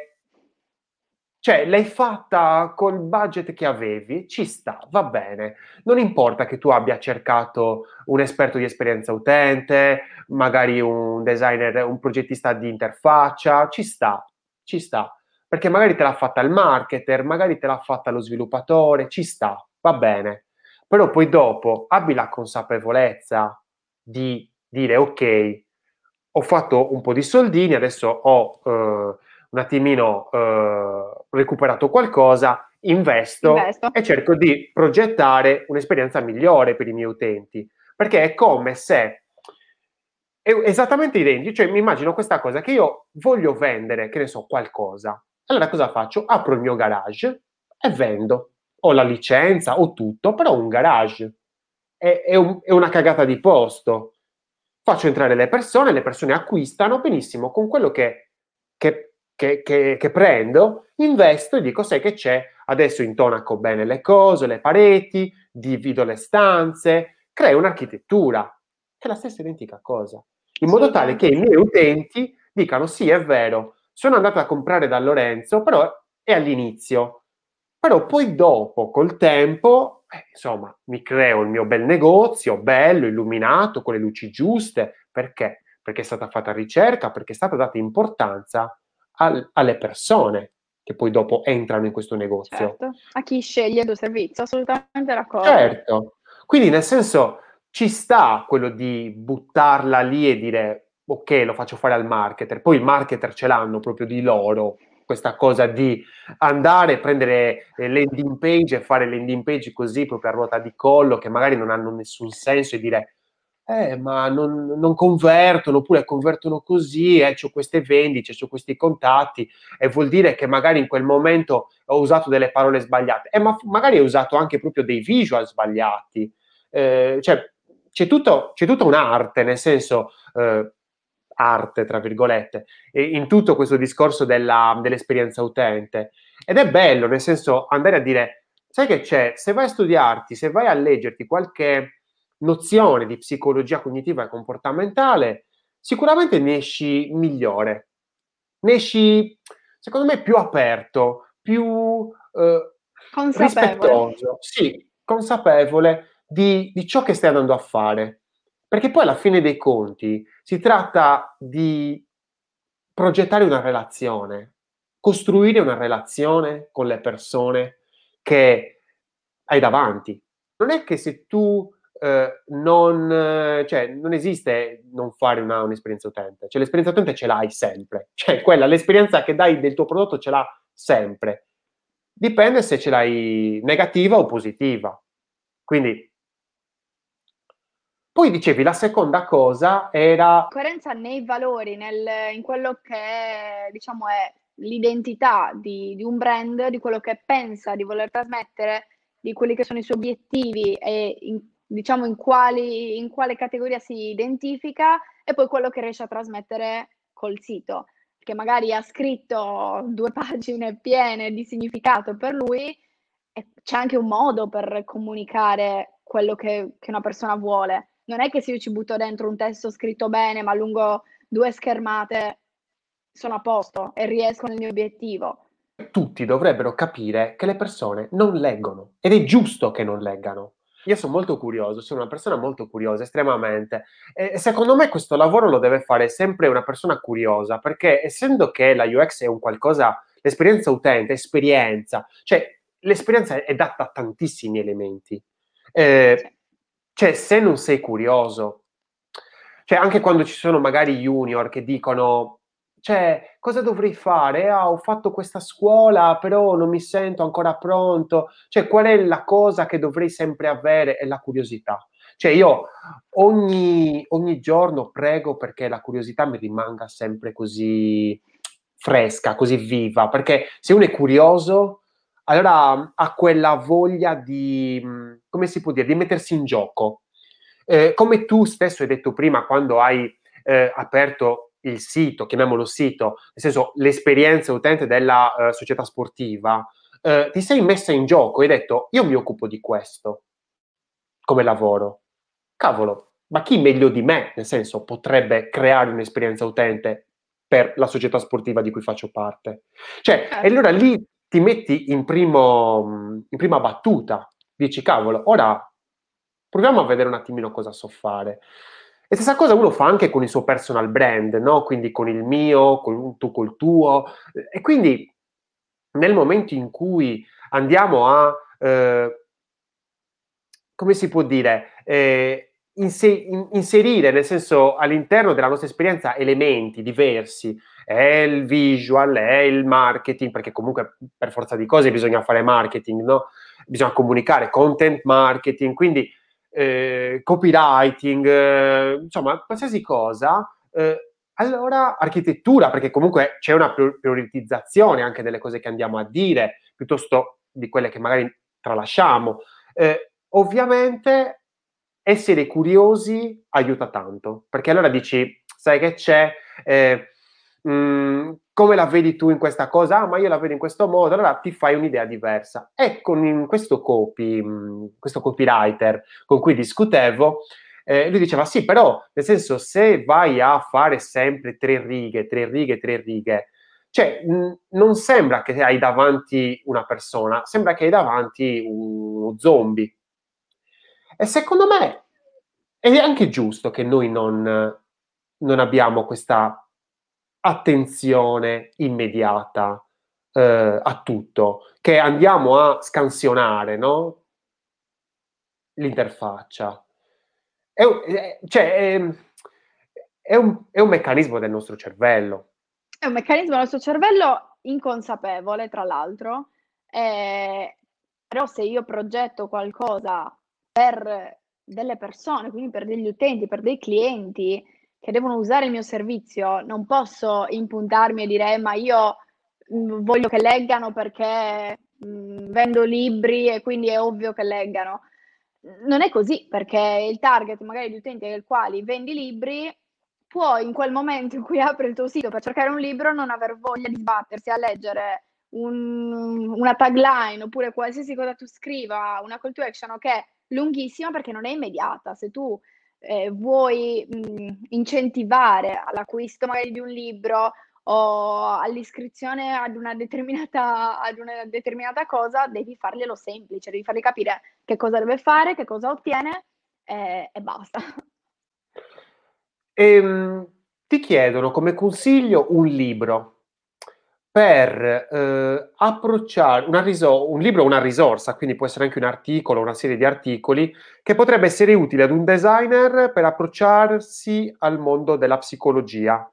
cioè, l'hai fatta col budget che avevi, ci sta, va bene. Non importa che tu abbia cercato un esperto di esperienza utente, magari un designer, un progettista di interfaccia, ci sta, ci sta. Perché magari te l'ha fatta il marketer, magari te l'ha fatta lo sviluppatore, ci sta, va bene. Però poi dopo abbi la consapevolezza di dire, ok, ho fatto un po' di soldini, adesso ho... Eh, un attimino eh, recuperato qualcosa, investo, investo e cerco di progettare un'esperienza migliore per i miei utenti. Perché è come se... È esattamente identico. Cioè, mi immagino questa cosa, che io voglio vendere, che ne so, qualcosa. Allora cosa faccio? Apro il mio garage e vendo. Ho la licenza, ho tutto, però ho un garage. È, è, un, è una cagata di posto. Faccio entrare le persone, le persone acquistano, benissimo, con quello che... che Che, che, che prendo, investo e dico, sai che c'è, adesso intonaco bene le cose, le pareti, divido le stanze, creo un'architettura, è la stessa identica cosa, in modo tale che i miei utenti dicano, sì è vero, sono andato a comprare da Lorenzo, però è all'inizio, però poi dopo, col tempo, eh, insomma, mi creo il mio bel negozio, bello, illuminato, con le luci giuste, perché? Perché è stata fatta ricerca, perché è stata data importanza alle persone che poi dopo entrano in questo negozio. Certo. A chi sceglie il tuo servizio, assolutamente d'accordo. Certo. Quindi nel senso ci sta quello di buttarla lì e dire ok, lo faccio fare al marketer. Poi il marketer ce l'hanno proprio di loro, questa cosa di andare a prendere landing page e fare landing page così proprio a ruota di collo che magari non hanno nessun senso e dire Eh, ma non, non convertono, oppure convertono così, eh, c'ho queste vendite, c'ho questi contatti, e vuol dire che magari in quel momento ho usato delle parole sbagliate, eh, ma magari ho usato anche proprio dei visual sbagliati, eh, cioè c'è tutto, c'è tutta un'arte, nel senso eh, arte tra virgolette, in tutto questo discorso della, dell'esperienza utente, ed è bello, nel senso andare a dire, sai che c'è, se vai a studiarti, se vai a leggerti qualche nozione di psicologia cognitiva e comportamentale, sicuramente ne esci migliore, ne esci, secondo me, più aperto, più eh, rispettoso, sì, consapevole di, di ciò che stai andando a fare. Perché poi alla fine dei conti si tratta di progettare una relazione, costruire una relazione con le persone che hai davanti. Non è che se tu Eh, non, cioè, non esiste non fare una, un'esperienza utente, cioè l'esperienza utente ce l'hai sempre, cioè quella, l'esperienza che dai del tuo prodotto ce l'ha sempre, dipende se ce l'hai negativa o positiva, quindi Poi dicevi, la seconda cosa era... coerenza nei valori, nel, in quello che diciamo è l'identità di, di un brand, di quello che pensa di voler trasmettere, di quelli che sono i suoi obiettivi e in, diciamo in, quali, in quale categoria si identifica, e poi quello che riesce a trasmettere col sito, che magari ha scritto due pagine piene di significato per lui, e c'è anche un modo per comunicare quello che, che una persona vuole. Non è che se io ci butto dentro un testo scritto bene, ma lungo due schermate, sono a posto e riesco nel mio obiettivo. Tutti dovrebbero capire che le persone non leggono, ed è giusto che non leggano. Io sono molto curioso, sono una persona molto curiosa, estremamente. E secondo me questo lavoro lo deve fare sempre una persona curiosa, perché essendo che la U X è un qualcosa, l'esperienza utente, esperienza, cioè l'esperienza è data a tantissimi elementi. Eh, cioè, se non sei curioso, cioè anche quando ci sono magari junior che dicono, cioè, cosa dovrei fare? Ah, ho fatto questa scuola, però non mi sento ancora pronto. Cioè, qual è la cosa che dovrei sempre avere? È la curiosità. Cioè, io ogni, ogni giorno prego perché la curiosità mi rimanga sempre così fresca, così viva. Perché se uno è curioso, allora ha quella voglia di, come si può dire, di mettersi in gioco. Eh, come tu stesso hai detto prima, quando hai eh, aperto... il sito, chiamiamolo sito, nel senso l'esperienza utente della uh, società sportiva, uh, ti sei messa in gioco e hai detto, io mi occupo di questo come lavoro. Cavolo, ma chi meglio di me, nel senso, potrebbe creare un'esperienza utente per la società sportiva di cui faccio parte? Cioè, e allora lì ti metti in, primo, in prima battuta, dici, cavolo, ora proviamo a vedere un attimino cosa so fare. E stessa cosa uno fa anche con il suo personal brand, no? Quindi con il mio, con tu col tuo. E quindi nel momento in cui andiamo a, eh, come si può dire, eh, inserire, nel senso, all'interno della nostra esperienza elementi diversi, è il visual, è il marketing, perché comunque per forza di cose bisogna fare marketing, no? Bisogna comunicare, content marketing, quindi... Eh, copywriting, eh, insomma qualsiasi cosa, eh, allora architettura, perché comunque c'è una prioritizzazione anche delle cose che andiamo a dire piuttosto di quelle che magari tralasciamo. Eh, ovviamente essere curiosi aiuta tanto, perché allora dici, sai che c'è, eh, mh, come la vedi tu in questa cosa? Ah, ma io la vedo in questo modo, allora ti fai un'idea diversa. E con questo copy, questo copywriter con cui discutevo, eh, lui diceva, sì, però, nel senso, se vai a fare sempre tre righe, tre righe, tre righe, cioè, mh, non sembra che hai davanti una persona, sembra che hai davanti uno zombie. E secondo me è anche giusto che noi non, non abbiamo questa... attenzione immediata eh, a tutto, che andiamo a scansionare, no? L'interfaccia. È, è, cioè, è, è, un, è un meccanismo del nostro cervello. È un meccanismo del nostro cervello inconsapevole, tra l'altro. Eh, però se io progetto qualcosa per delle persone, quindi per degli utenti, per dei clienti, che devono usare il mio servizio, non posso impuntarmi e dire, ma io voglio che leggano perché mh, vendo libri e quindi è ovvio che leggano. Non è così, perché il target magari di utenti ai quali vendi libri può, in quel momento in cui apre il tuo sito per cercare un libro, non aver voglia di sbattersi a leggere un, una tagline oppure qualsiasi cosa tu scriva, una call to action che è lunghissima perché non è immediata. Se tu Eh, vuoi mh, incentivare all'acquisto magari di un libro o all'iscrizione ad una determinata, ad una determinata cosa, devi farglielo semplice, devi fargli capire che cosa deve fare, che cosa ottiene eh, e basta. E, ti chiedono come consiglio un libro per eh, approcciare una riso- un libro, una risorsa, quindi può essere anche un articolo, una serie di articoli, che potrebbe essere utile ad un designer per approcciarsi al mondo della psicologia,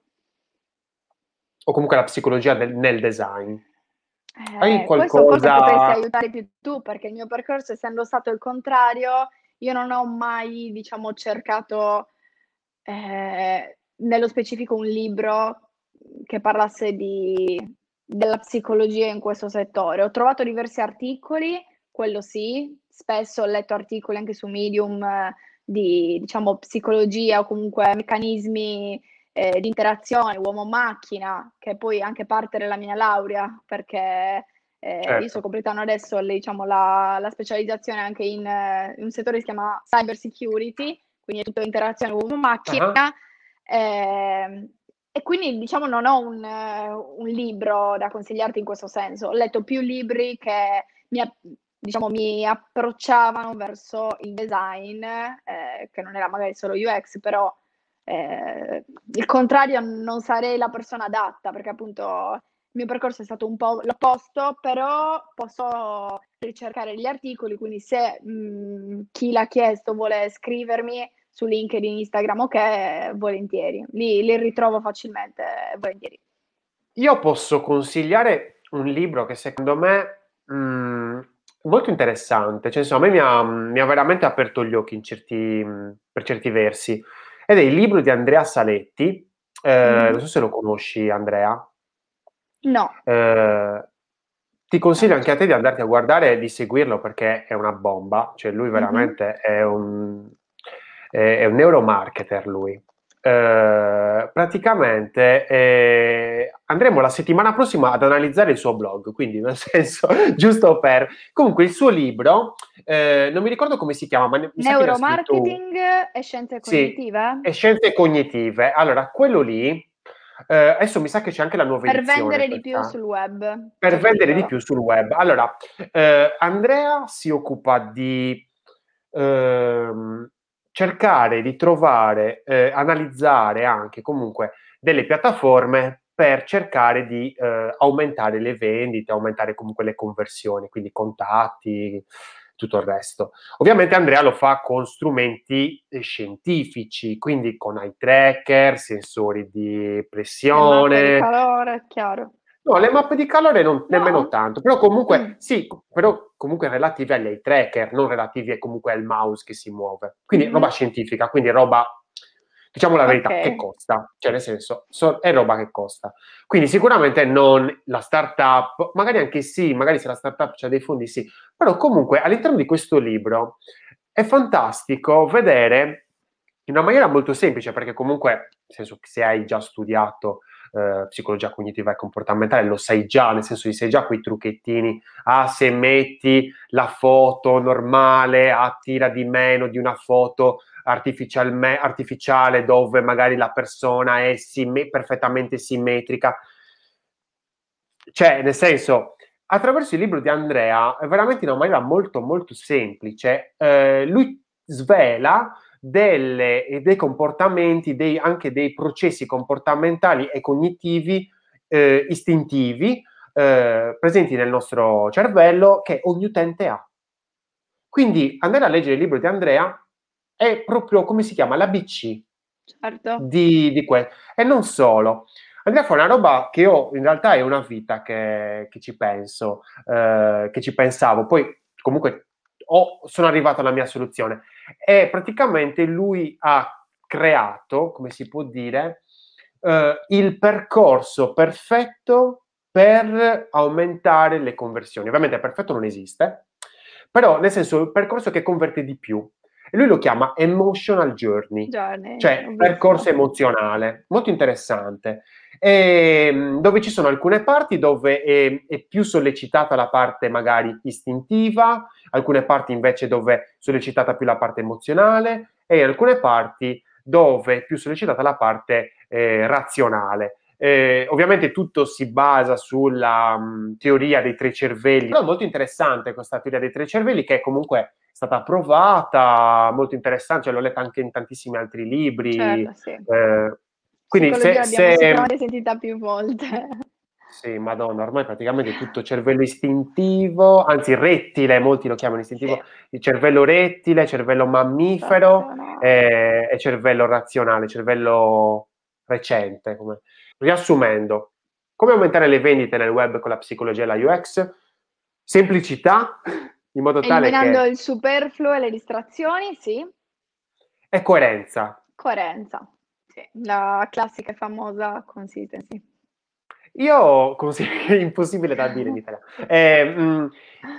o comunque la psicologia del, nel design. Eh, Hai qualcosa... Questo forse potresti aiutare più tu, perché il mio percorso, essendo stato il contrario, Io non ho mai, diciamo, cercato eh, nello specifico un libro che parlasse di, della psicologia in questo settore. Ho trovato diversi articoli, quello sì, spesso ho letto articoli anche su Medium eh, di, diciamo, psicologia o comunque meccanismi eh, di interazione uomo-macchina, che è poi anche parte della mia laurea, perché... Eh, certo. Io sto completando adesso le, diciamo, la, la specializzazione anche in, eh, in un settore che si chiama cyber security, quindi è tutta interazione uomo-macchina. Uh-huh. eh, e quindi, diciamo, non ho un, un libro da consigliarti in questo senso. Ho letto più libri che mi, diciamo, mi approcciavano verso il design, eh, che non era magari solo U X, però eh, il contrario non sarei la persona adatta, perché appunto... il mio percorso è stato un po' l'opposto, però posso ricercare gli articoli, quindi se mh, chi l'ha chiesto vuole scrivermi su LinkedIn, Instagram, ok, volentieri, li, li ritrovo facilmente, volentieri. Io posso consigliare un libro che secondo me mh, è molto interessante, cioè insomma a me mi ha, mi ha veramente aperto gli occhi in certi, mh, per certi versi, ed è il libro di Andrea Saletti, eh, mm. non so se lo conosci, Andrea. No. Eh, ti consiglio anche a te di andarti a guardare e di seguirlo, perché è una bomba, cioè lui veramente mm-hmm. è un è, è un neuromarketer lui. Eh, praticamente eh, andremo la settimana prossima ad analizzare il suo blog, quindi nel senso giusto per... Comunque il suo libro, eh, non mi ricordo come si chiama, ma ne, mi Neuromarketing sa e Scienze Cognitive? Sì, e Scienze Cognitive. Allora, quello lì Uh, adesso mi sa che c'è anche la nuova per edizione. Per vendere di più sul web. Per vendere di più sul web. Allora, eh, Andrea si occupa di eh, cercare di trovare, eh, analizzare anche comunque delle piattaforme per cercare di eh, aumentare le vendite, aumentare comunque le conversioni, quindi contatti, tutto il resto. Ovviamente Andrea lo fa con strumenti scientifici, quindi con eye tracker, sensori di pressione. Le mappe di calore, è chiaro. No, le mappe di calore non, no. nemmeno tanto, però comunque, mm. sì, però comunque relative agli eye tracker, non relativi comunque al mouse che si muove. Quindi mm. roba scientifica, quindi roba, diciamo la verità, okay. che costa. Cioè nel senso, so, è roba che costa. Quindi sicuramente non la startup, magari anche sì, magari se la startup c'ha dei fondi sì, però comunque all'interno di questo libro è fantastico vedere in una maniera molto semplice, perché comunque, nel senso, se hai già studiato eh, psicologia cognitiva e comportamentale, lo sai già, nel senso, sai già quei trucchettini, ah, se metti la foto normale, attira di meno di una foto Artificialme, artificiale dove magari la persona è simme- perfettamente simmetrica, cioè nel senso attraverso il libro di Andrea è veramente in una maniera molto molto semplice, eh, lui svela delle, dei comportamenti, dei, anche dei processi comportamentali e cognitivi eh, istintivi eh, presenti nel nostro cervello che ogni utente ha. Quindi andare a leggere il libro di Andrea è proprio, come si chiama, l'A B C certo. di, di questo. E non solo. Andrea fa una roba che io, in realtà, è una vita che, che ci penso, eh, che ci pensavo. Poi, comunque, ho, sono arrivato alla mia soluzione. E praticamente lui ha creato, come si può dire, eh, il percorso perfetto per aumentare le conversioni. Ovviamente perfetto non esiste, però, nel senso, il percorso che converte di più. E lui lo chiama emotional journey, journey cioè percorso emozionale, molto interessante, e, dove ci sono alcune parti dove è, è più sollecitata la parte magari istintiva, alcune parti invece dove è sollecitata più la parte emozionale e alcune parti dove è più sollecitata la parte eh, razionale. Eh, ovviamente tutto si basa sulla mh, teoria dei tre cervelli, però è molto interessante questa teoria dei tre cervelli che è comunque stata provata, molto interessante, cioè l'ho letta anche in tantissimi altri libri. Certo, sì. eh, quindi se, se... l'abbiamo sentita più volte. Sì, madonna, ormai praticamente tutto cervello istintivo, anzi rettile, molti lo chiamano istintivo, sì. Il cervello rettile, cervello mammifero sì. e, e cervello razionale, cervello recente. Come... Riassumendo, come aumentare le vendite nel web con la psicologia e la U X? Semplicità, in modo tale eliminando che... il superfluo e le distrazioni, sì. E coerenza. Coerenza, sì. La classica e famosa consistency. Io, così, è impossibile da dire in italiano. Eh,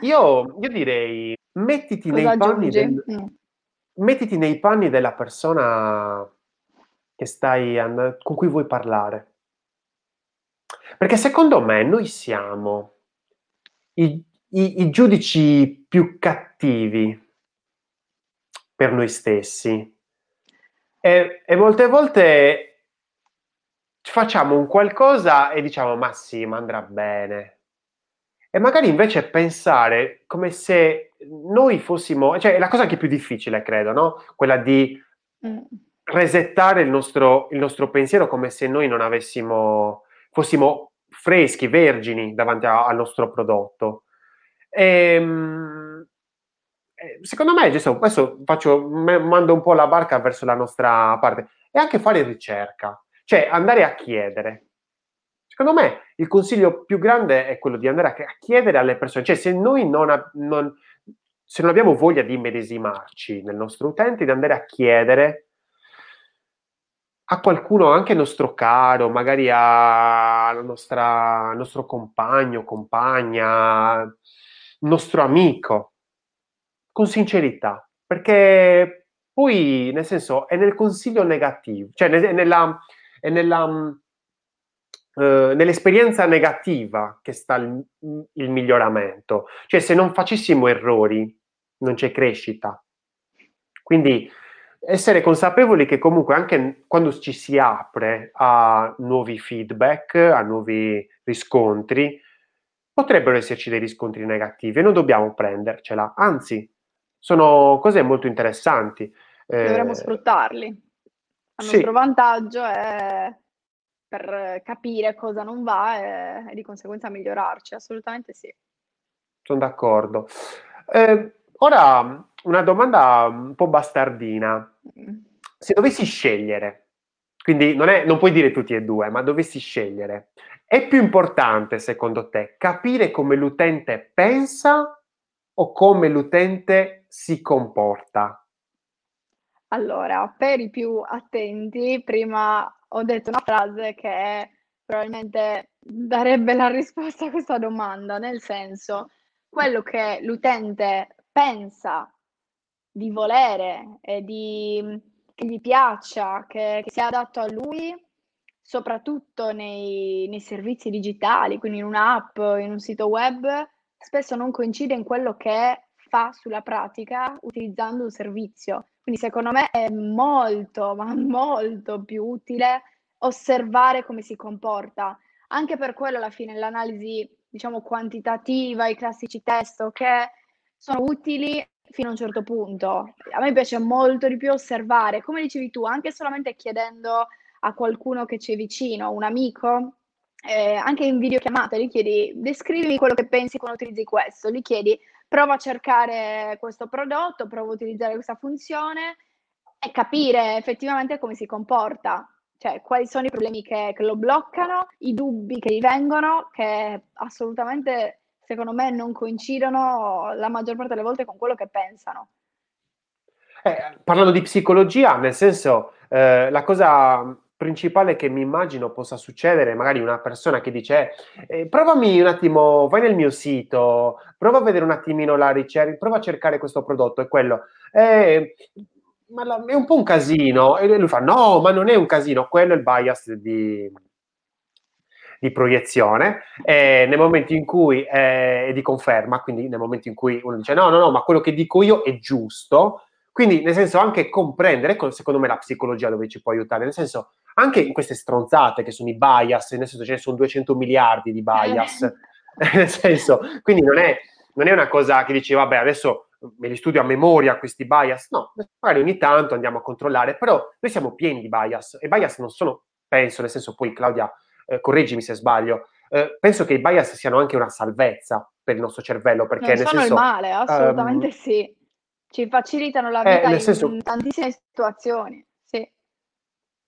io, io direi, mettiti Cosa nei panni del, mm. mettiti nei panni della persona che stai and- con cui vuoi parlare. Perché secondo me noi siamo i, i, i giudici più cattivi per noi stessi. E, e molte volte... facciamo un qualcosa e diciamo ma sì, ma andrà bene, e magari invece pensare come se noi fossimo, cioè è la cosa che è più difficile, credo, no? Quella di resettare il nostro, il nostro pensiero, come se noi non avessimo, fossimo freschi, vergini davanti a, al nostro prodotto. E, secondo me adesso, adesso faccio, mando un po' la barca verso la nostra parte, e anche fare ricerca. Cioè, andare a chiedere. Secondo me il consiglio più grande è quello di andare a chiedere alle persone. Cioè, se noi non, non, se non abbiamo voglia di medesimarci nel nostro utente, di andare a chiedere a qualcuno, anche nostro caro, magari al nostro compagno, compagna, nostro amico, con sincerità. Perché poi, nel senso, è nel consiglio negativo. Cioè, nella... è nella, um, eh, nell'esperienza negativa che sta il, il miglioramento. Cioè, se non facessimo errori, non c'è crescita. Quindi, essere consapevoli che comunque anche quando ci si apre a nuovi feedback, a nuovi riscontri, potrebbero esserci dei riscontri negativi e non dobbiamo prendercela. Anzi, sono cose molto interessanti. Dovremmo eh, sfruttarli. Il sì. nostro vantaggio è per capire cosa non va e, e di conseguenza migliorarci, assolutamente sì. Sono d'accordo. Eh, ora una domanda un po' bastardina. Se dovessi scegliere, quindi non, è, non puoi dire tutti e due, ma dovessi scegliere, è più importante secondo te capire come l'utente pensa o come l'utente si comporta? Allora, per i più attenti, prima ho detto una frase che probabilmente darebbe la risposta a questa domanda, nel senso, quello che l'utente pensa di volere e di, che gli piaccia, che, che sia adatto a lui, soprattutto nei, nei servizi digitali, quindi in un'app, in un sito web, spesso non coincide in quello che fa sulla pratica utilizzando un servizio. Quindi secondo me è molto, ma molto più utile osservare come si comporta. Anche per quello alla fine l'analisi, diciamo, quantitativa, i classici test, che sono utili fino a un certo punto. A me piace molto di più osservare, come dicevi tu, anche solamente chiedendo a qualcuno che c'è vicino, un amico, eh, anche in videochiamata, gli chiedi, descrivimi quello che pensi quando utilizzi questo, gli chiedi, provo a cercare questo prodotto, provo a utilizzare questa funzione e capire effettivamente come si comporta, cioè quali sono i problemi che, che lo bloccano, i dubbi che gli vengono, che assolutamente, secondo me, non coincidono la maggior parte delle volte con quello che pensano. Eh, parlando di psicologia, nel senso, eh, la cosa principale che mi immagino possa succedere, magari una persona che dice eh, provami un attimo, vai nel mio sito, prova a vedere un attimino la ricerca, prova a cercare questo prodotto, è quello. Eh, ma la, è un po' un casino. E lui fa, no, ma non è un casino, quello è il bias di, di proiezione. Eh, nel momento in cui è, è di conferma, quindi nel momento in cui uno dice no, no, no, ma quello che dico io è giusto. Quindi, nel senso, anche comprendere, secondo me, la psicologia dove ci può aiutare, nel senso, anche in queste stronzate che sono i bias, nel senso, ce ne sono duecento miliardi di bias, nel senso, quindi non è, non è una cosa che dici, vabbè, adesso me li studio a memoria questi bias, no, magari ogni tanto andiamo a controllare, però noi siamo pieni di bias, e bias non sono, penso, nel senso, poi Claudia, eh, correggimi se sbaglio, eh, penso che i bias siano anche una salvezza per il nostro cervello, perché non nel sono senso, il male, assolutamente um, sì. Ci facilitano la vita eh, senso, in tantissime situazioni, sì.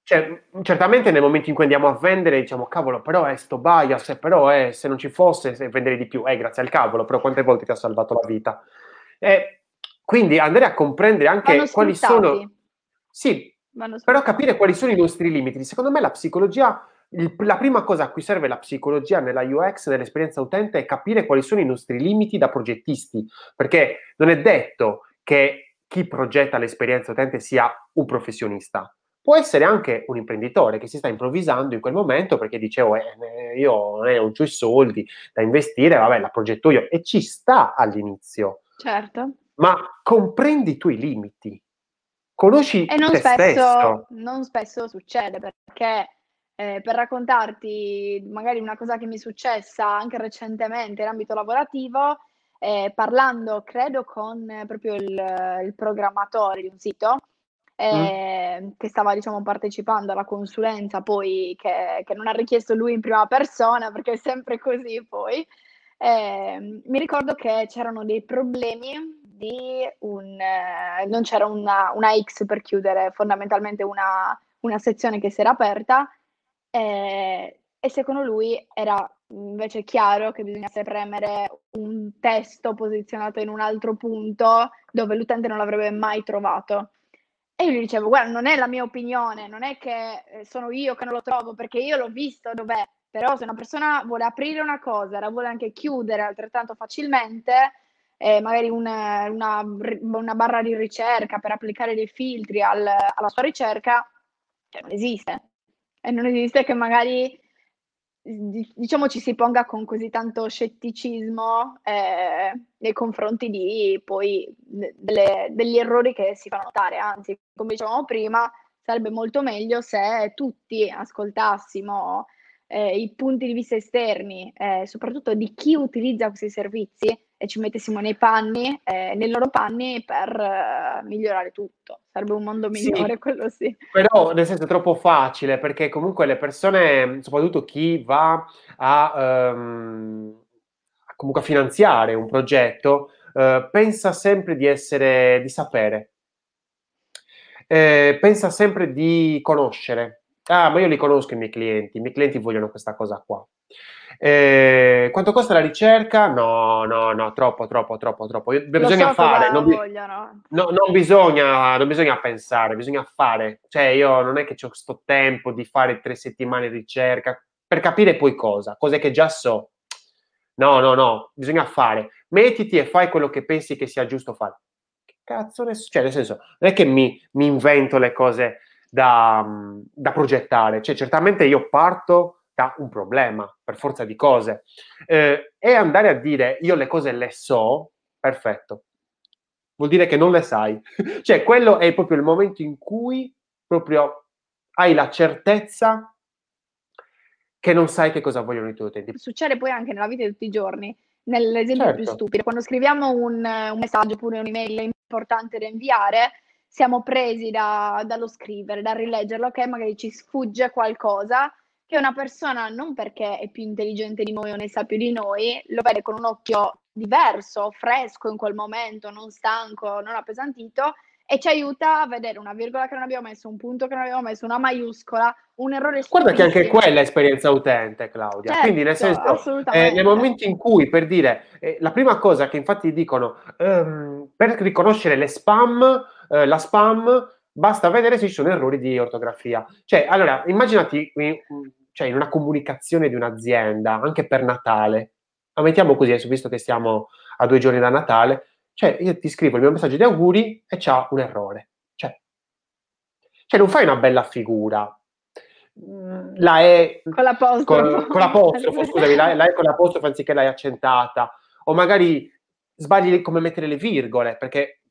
Cioè, certamente nel momento in cui andiamo a vendere diciamo, cavolo, però è sto bias, però è, se non ci fosse, se venderei di più, eh, grazie al cavolo, però quante volte ti ha salvato la vita. Eh, quindi andare a comprendere anche quali sono... Sì, però capire quali sono i nostri limiti. Secondo me la psicologia... Il, la prima cosa a cui serve la psicologia nella U X, nell'esperienza utente, è capire quali sono i nostri limiti da progettisti, perché non è detto che chi progetta l'esperienza utente sia un professionista. Può essere anche un imprenditore che si sta improvvisando in quel momento perché dice oh, eh, io eh, non ho i soldi da investire, vabbè, la progetto io, e ci sta all'inizio. Certo. Ma comprendi i tuoi limiti, conosci e non te spesso, stesso. Non spesso succede, perché... Eh, per raccontarti magari una cosa che mi è successa anche recentemente in ambito lavorativo, eh, parlando credo con eh, proprio il, il programmatore di un sito eh, mm. che stava, diciamo, partecipando alla consulenza, poi che, che non ha richiesto lui in prima persona, perché è sempre così poi, eh, mi ricordo che c'erano dei problemi di un... Eh, non c'era una, una X per chiudere fondamentalmente una, una sezione che si era aperta. Eh, e secondo lui era invece chiaro che bisognasse premere un testo posizionato in un altro punto dove l'utente non l'avrebbe mai trovato. E io gli dicevo, guarda, non è la mia opinione, non è che sono io che non lo trovo, perché io l'ho visto dov'è, però se una persona vuole aprire una cosa, la vuole anche chiudere altrettanto facilmente, eh, magari una, una, una barra di ricerca per applicare dei filtri al, alla sua ricerca, cioè non esiste. E non esiste che magari, diciamo, ci si ponga con così tanto scetticismo eh, nei confronti di poi delle, degli errori che si fanno notare. Anzi, come dicevamo prima, sarebbe molto meglio se tutti ascoltassimo eh, i punti di vista esterni, eh, soprattutto di chi utilizza questi servizi, e ci mettessimo nei panni, eh, nei loro panni, per eh, migliorare tutto. Sarebbe un mondo migliore, sì, quello sì. Però nel senso è troppo facile, perché comunque le persone, soprattutto chi va a, ehm, comunque a finanziare un progetto, eh, pensa sempre di essere, di sapere, eh, pensa sempre di conoscere. Ah, ma io li conosco i miei clienti, i miei clienti vogliono questa cosa qua. Eh, quanto costa la ricerca? No, no, no, troppo, troppo, troppo, troppo. Bisogna so fare, non, bi- no, non, bisogna, non bisogna pensare, bisogna fare. Cioè, io non è che c'ho sto tempo di fare tre settimane di ricerca per capire poi cosa, cose che già so. No, no, no, bisogna fare. Mettiti e fai quello che pensi che sia giusto fare. Che cazzo ne so? Cioè, nel senso, non è che mi, mi invento le cose da, da progettare. Cioè, certamente io parto da un problema, per forza di cose, eh, e andare a dire io le cose le so, perfetto, vuol dire che non le sai. Cioè, quello è proprio il momento in cui proprio hai la certezza che non sai che cosa vogliono i tuoi utenti. Succede poi anche nella vita di tutti i giorni, nell'esempio certo. più stupido, quando scriviamo un, un messaggio oppure un'email importante da inviare, siamo presi da, dallo scrivere, da rileggerlo, che magari ci sfugge qualcosa, che una persona, non perché è più intelligente di noi o ne sa più di noi, lo vede con un occhio diverso, fresco in quel momento, non stanco, non appesantito, e ci aiuta a vedere una virgola che non abbiamo messo, un punto che non abbiamo messo, una maiuscola, un errore stupidissimo. Guarda che anche quella è esperienza utente, Claudia. Certo, quindi nel senso, eh, nel momento in cui, per dire, eh, la prima cosa che infatti dicono, ehm, per riconoscere le spam, eh, la spam, basta vedere se ci sono errori di ortografia. Cioè, allora, immaginati in, cioè, in una comunicazione di un'azienda, anche per Natale, ammettiamo così, adesso visto che siamo a due giorni da Natale, cioè io ti scrivo il mio messaggio di auguri e c'ha un errore. Cioè, cioè non fai una bella figura. La E con l'apostrofo, con l'apostrofo scusami, la, la E con l'apostrofo anziché l'hai accentata. O magari sbagli come mettere le virgole, perché...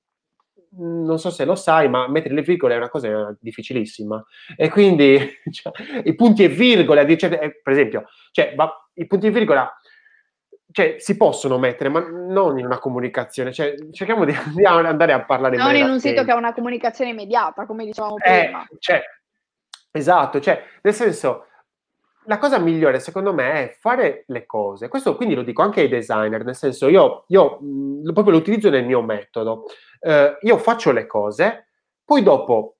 non so se lo sai, ma mettere le virgole è una cosa difficilissima, e quindi cioè, i punti e virgole, per esempio, cioè, ma i punti e virgola, cioè, si possono mettere, ma non in una comunicazione, cioè, cerchiamo di, di andare a parlare non in un sito tempo. Che ha una comunicazione immediata, come dicevamo eh, prima, cioè, esatto, cioè, nel senso, la cosa migliore secondo me è fare le cose. Questo quindi lo dico anche ai designer, nel senso, io, io mh, proprio lo utilizzo nel mio metodo. Uh, io faccio le cose, poi dopo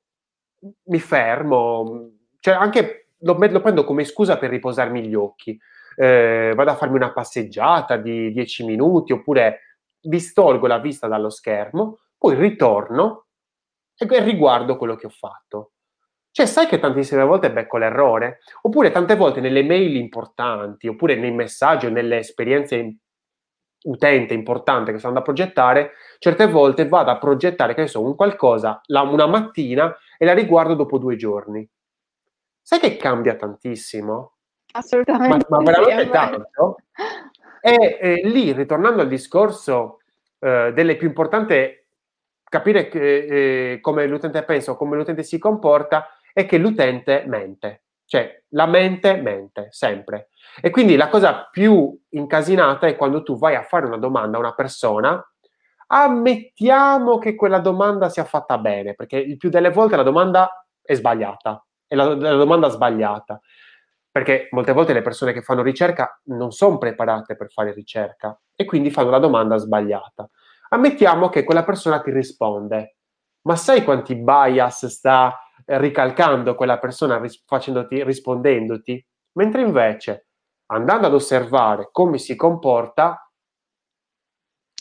mi fermo, cioè anche lo, lo prendo come scusa per riposarmi gli occhi, uh, vado a farmi una passeggiata di dieci minuti, oppure distolgo la vista dallo schermo, poi ritorno e riguardo quello che ho fatto. Cioè, sai che tantissime volte becco l'errore? Oppure tante volte nelle mail importanti, oppure nei messaggi o nelle esperienze utente importante che stanno da progettare, certe volte vado a progettare, che ne so, un qualcosa la, una mattina e la riguardo dopo due giorni. Sai che cambia tantissimo? Assolutamente. Ma, ma veramente sì, tanto. E eh, lì, ritornando al discorso eh, delle più importanti, capire che, eh, come l'utente pensa o come l'utente si comporta, è che l'utente mente. Cioè, la mente mente, sempre. E quindi la cosa più incasinata è quando tu vai a fare una domanda a una persona, ammettiamo che quella domanda sia fatta bene, perché il più delle volte la domanda è sbagliata, è la, la domanda sbagliata. Perché molte volte le persone che fanno ricerca non sono preparate per fare ricerca e quindi fanno la domanda sbagliata. Ammettiamo che quella persona ti risponde, ma sai quanti bias sta ricalcando quella persona ris- facendoti, rispondendoti? Mentre invece, andando ad osservare come si comporta,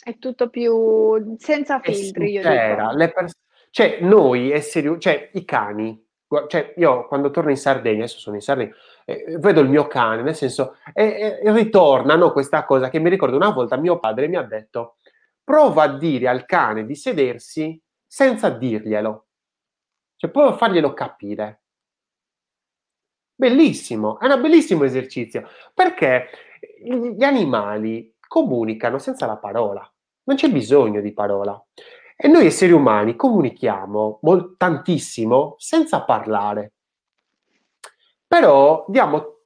è tutto più senza filtri, io dico. Le pers- cioè noi esseri, cioè i cani, cioè io quando torno in Sardegna, adesso sono in Sardegna, eh, vedo il mio cane, nel senso, eh, eh, ritornano questa cosa che mi ricordo una volta mio padre mi ha detto: prova a dire al cane di sedersi senza dirglielo, cioè prova a farglielo capire. Bellissimo, è un bellissimo esercizio, perché gli animali comunicano senza la parola, non c'è bisogno di parola. E noi esseri umani comunichiamo molt- tantissimo senza parlare. Però diamo,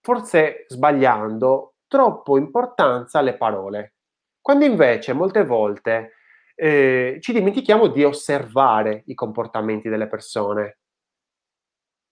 forse sbagliando, troppo importanza alle parole, quando invece molte volte eh, ci dimentichiamo di osservare i comportamenti delle persone.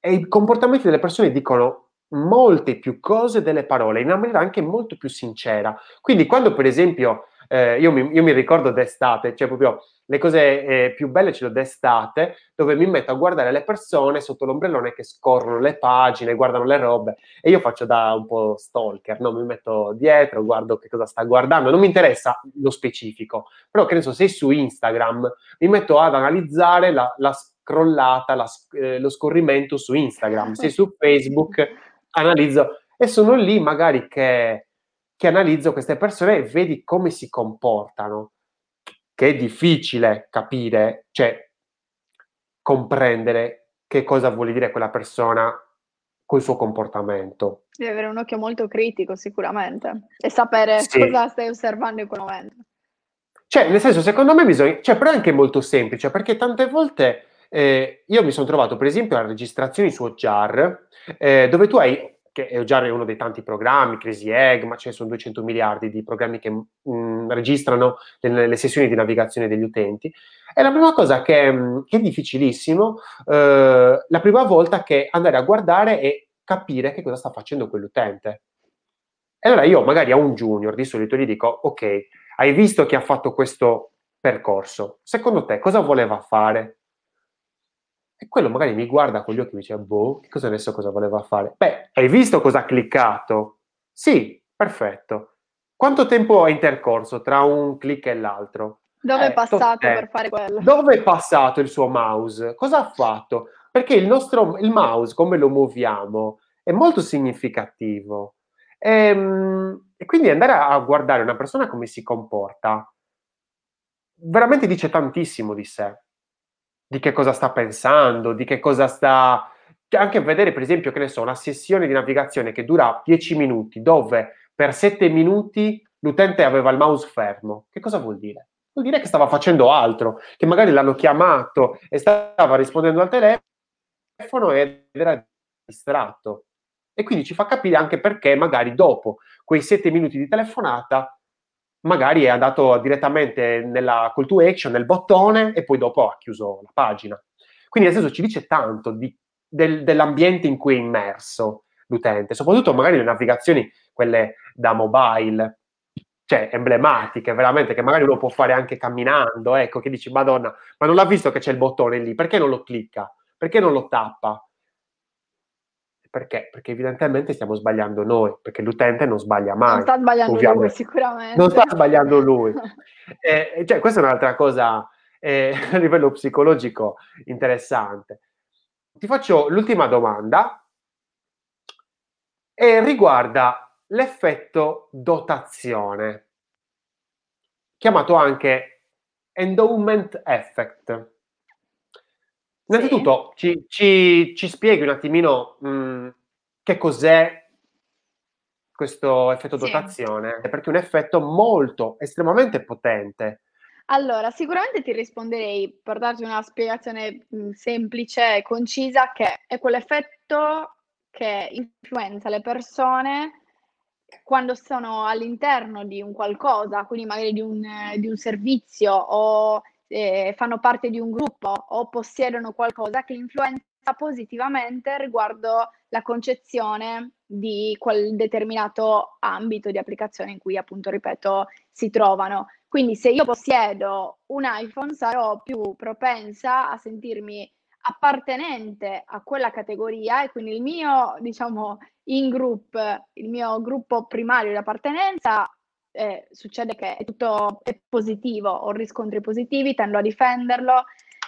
E i comportamenti delle persone dicono molte più cose delle parole, in una maniera anche molto più sincera. Quindi quando, per esempio, eh, io, mi, io mi ricordo d'estate, cioè proprio le cose eh, più belle ce le ho d'estate, dove mi metto a guardare le persone sotto l'ombrellone che scorrono le pagine, guardano le robe, e io faccio da un po' stalker, no? Mi metto dietro, guardo che cosa sta guardando, non mi interessa lo specifico, però che ne so, se su Instagram mi metto ad analizzare la, la scrollata, la, eh, lo scorrimento su Instagram, se su Facebook analizzo, e sono lì magari che, che analizzo queste persone e vedi come si comportano, che è difficile capire, cioè comprendere che cosa vuole dire quella persona col suo comportamento. Devi avere un occhio molto critico sicuramente e sapere sì. Cosa stai osservando in quel momento. Cioè, nel senso, secondo me bisogna, cioè, però è anche molto semplice, perché tante volte eh, io mi sono trovato, per esempio, a registrazioni su Ojar, eh, dove tu hai, che Ojar è uno dei tanti programmi, Crazy Egg, ma ce ne sono duecento miliardi di programmi che mh, registrano le, le sessioni di navigazione degli utenti. E la prima cosa che, mh, che è difficilissimo, eh, la prima volta, che andare a guardare e capire che cosa sta facendo quell'utente. E allora io magari a un junior di solito gli dico: ok, hai visto che ha fatto questo percorso, secondo te cosa voleva fare? E quello magari mi guarda con gli occhi e mi dice: boh, che cosa ne so cosa voleva fare? Beh, hai visto cosa ha cliccato? Sì, perfetto. Quanto tempo è intercorso tra un click e l'altro? Dove eh, è passato to- eh. per fare quello? Dove è passato il suo mouse? Cosa ha fatto? Perché il nostro il mouse, come lo muoviamo, è molto significativo. E, e quindi andare a guardare una persona come si comporta veramente dice tantissimo di sé. Di che cosa sta pensando, di che cosa sta... Anche vedere, per esempio, che ne so, una sessione di navigazione che dura dieci minuti, dove per sette minuti l'utente aveva il mouse fermo. Che cosa vuol dire? Vuol dire che stava facendo altro, che magari l'hanno chiamato e stava rispondendo al telefono ed era distratto. E quindi ci fa capire anche perché magari dopo quei sette minuti di telefonata magari è andato direttamente nella call to action, nel bottone, e poi dopo ha chiuso la pagina. Quindi, nel senso, ci dice tanto di, del, dell'ambiente in cui è immerso l'utente, soprattutto magari le navigazioni, quelle da mobile, cioè emblematiche, veramente, che magari uno può fare anche camminando, ecco, che dici: Madonna, ma non l'ha visto che c'è il bottone lì? Perché non lo clicca? Perché non lo tappa? Perché? Perché evidentemente stiamo sbagliando noi, perché l'utente non sbaglia mai. Non sta sbagliando ovviamente. Lui, sicuramente. Non sta sbagliando lui. eh, cioè, questa è un'altra cosa eh, a livello psicologico interessante. Ti faccio l'ultima domanda e riguarda l'effetto dotazione, chiamato anche endowment effect. Innanzitutto ci, ci, ci spieghi un attimino mh, che cos'è questo effetto sì. dotazione, perché è un effetto molto, estremamente potente. Allora, sicuramente ti risponderei, per darti una spiegazione mh, semplice e concisa, che è quell'effetto che influenza le persone quando sono all'interno di un qualcosa, quindi magari di un, di un servizio o... Eh, fanno parte di un gruppo o possiedono qualcosa che influenza positivamente riguardo la concezione di quel determinato ambito di applicazione in cui, appunto, ripeto, si trovano. Quindi se io possiedo un iPhone sarò più propensa a sentirmi appartenente a quella categoria e quindi il mio, diciamo, in-group, il mio gruppo primario di appartenenza Eh, succede che è tutto è positivo, ho riscontri positivi, tendo a difenderlo,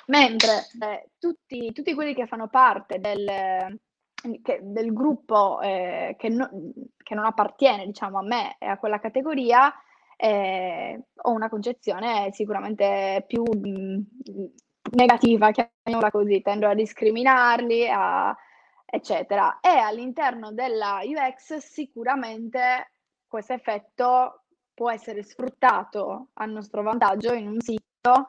mentre eh, tutti, tutti quelli che fanno parte del, che, del gruppo eh, che, no, che non appartiene, diciamo, a me e a quella categoria, eh, ho una concezione sicuramente più mh, negativa, chiamiamola così, tendo a discriminarli, a, eccetera. E all'interno della U X sicuramente questo effetto può essere sfruttato a nostro vantaggio in un sito,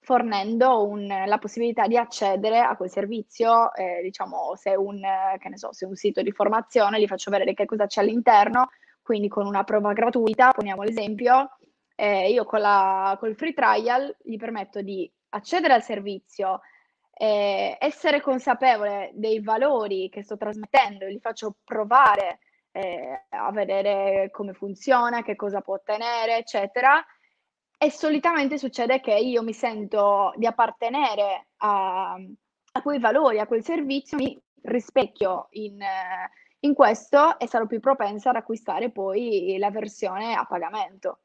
fornendo un, la possibilità di accedere a quel servizio, eh, diciamo, se un, che ne so, se un sito di formazione, gli faccio vedere che cosa c'è all'interno, quindi con una prova gratuita, poniamo l'esempio, eh, io con la, col free trial gli permetto di accedere al servizio, eh, essere consapevole dei valori che sto trasmettendo, gli faccio provare a vedere come funziona, che cosa può ottenere, eccetera. E solitamente succede che io mi sento di appartenere a, a quei valori, a quel servizio, mi rispecchio in, in questo e sarò più propensa ad acquistare poi la versione a pagamento.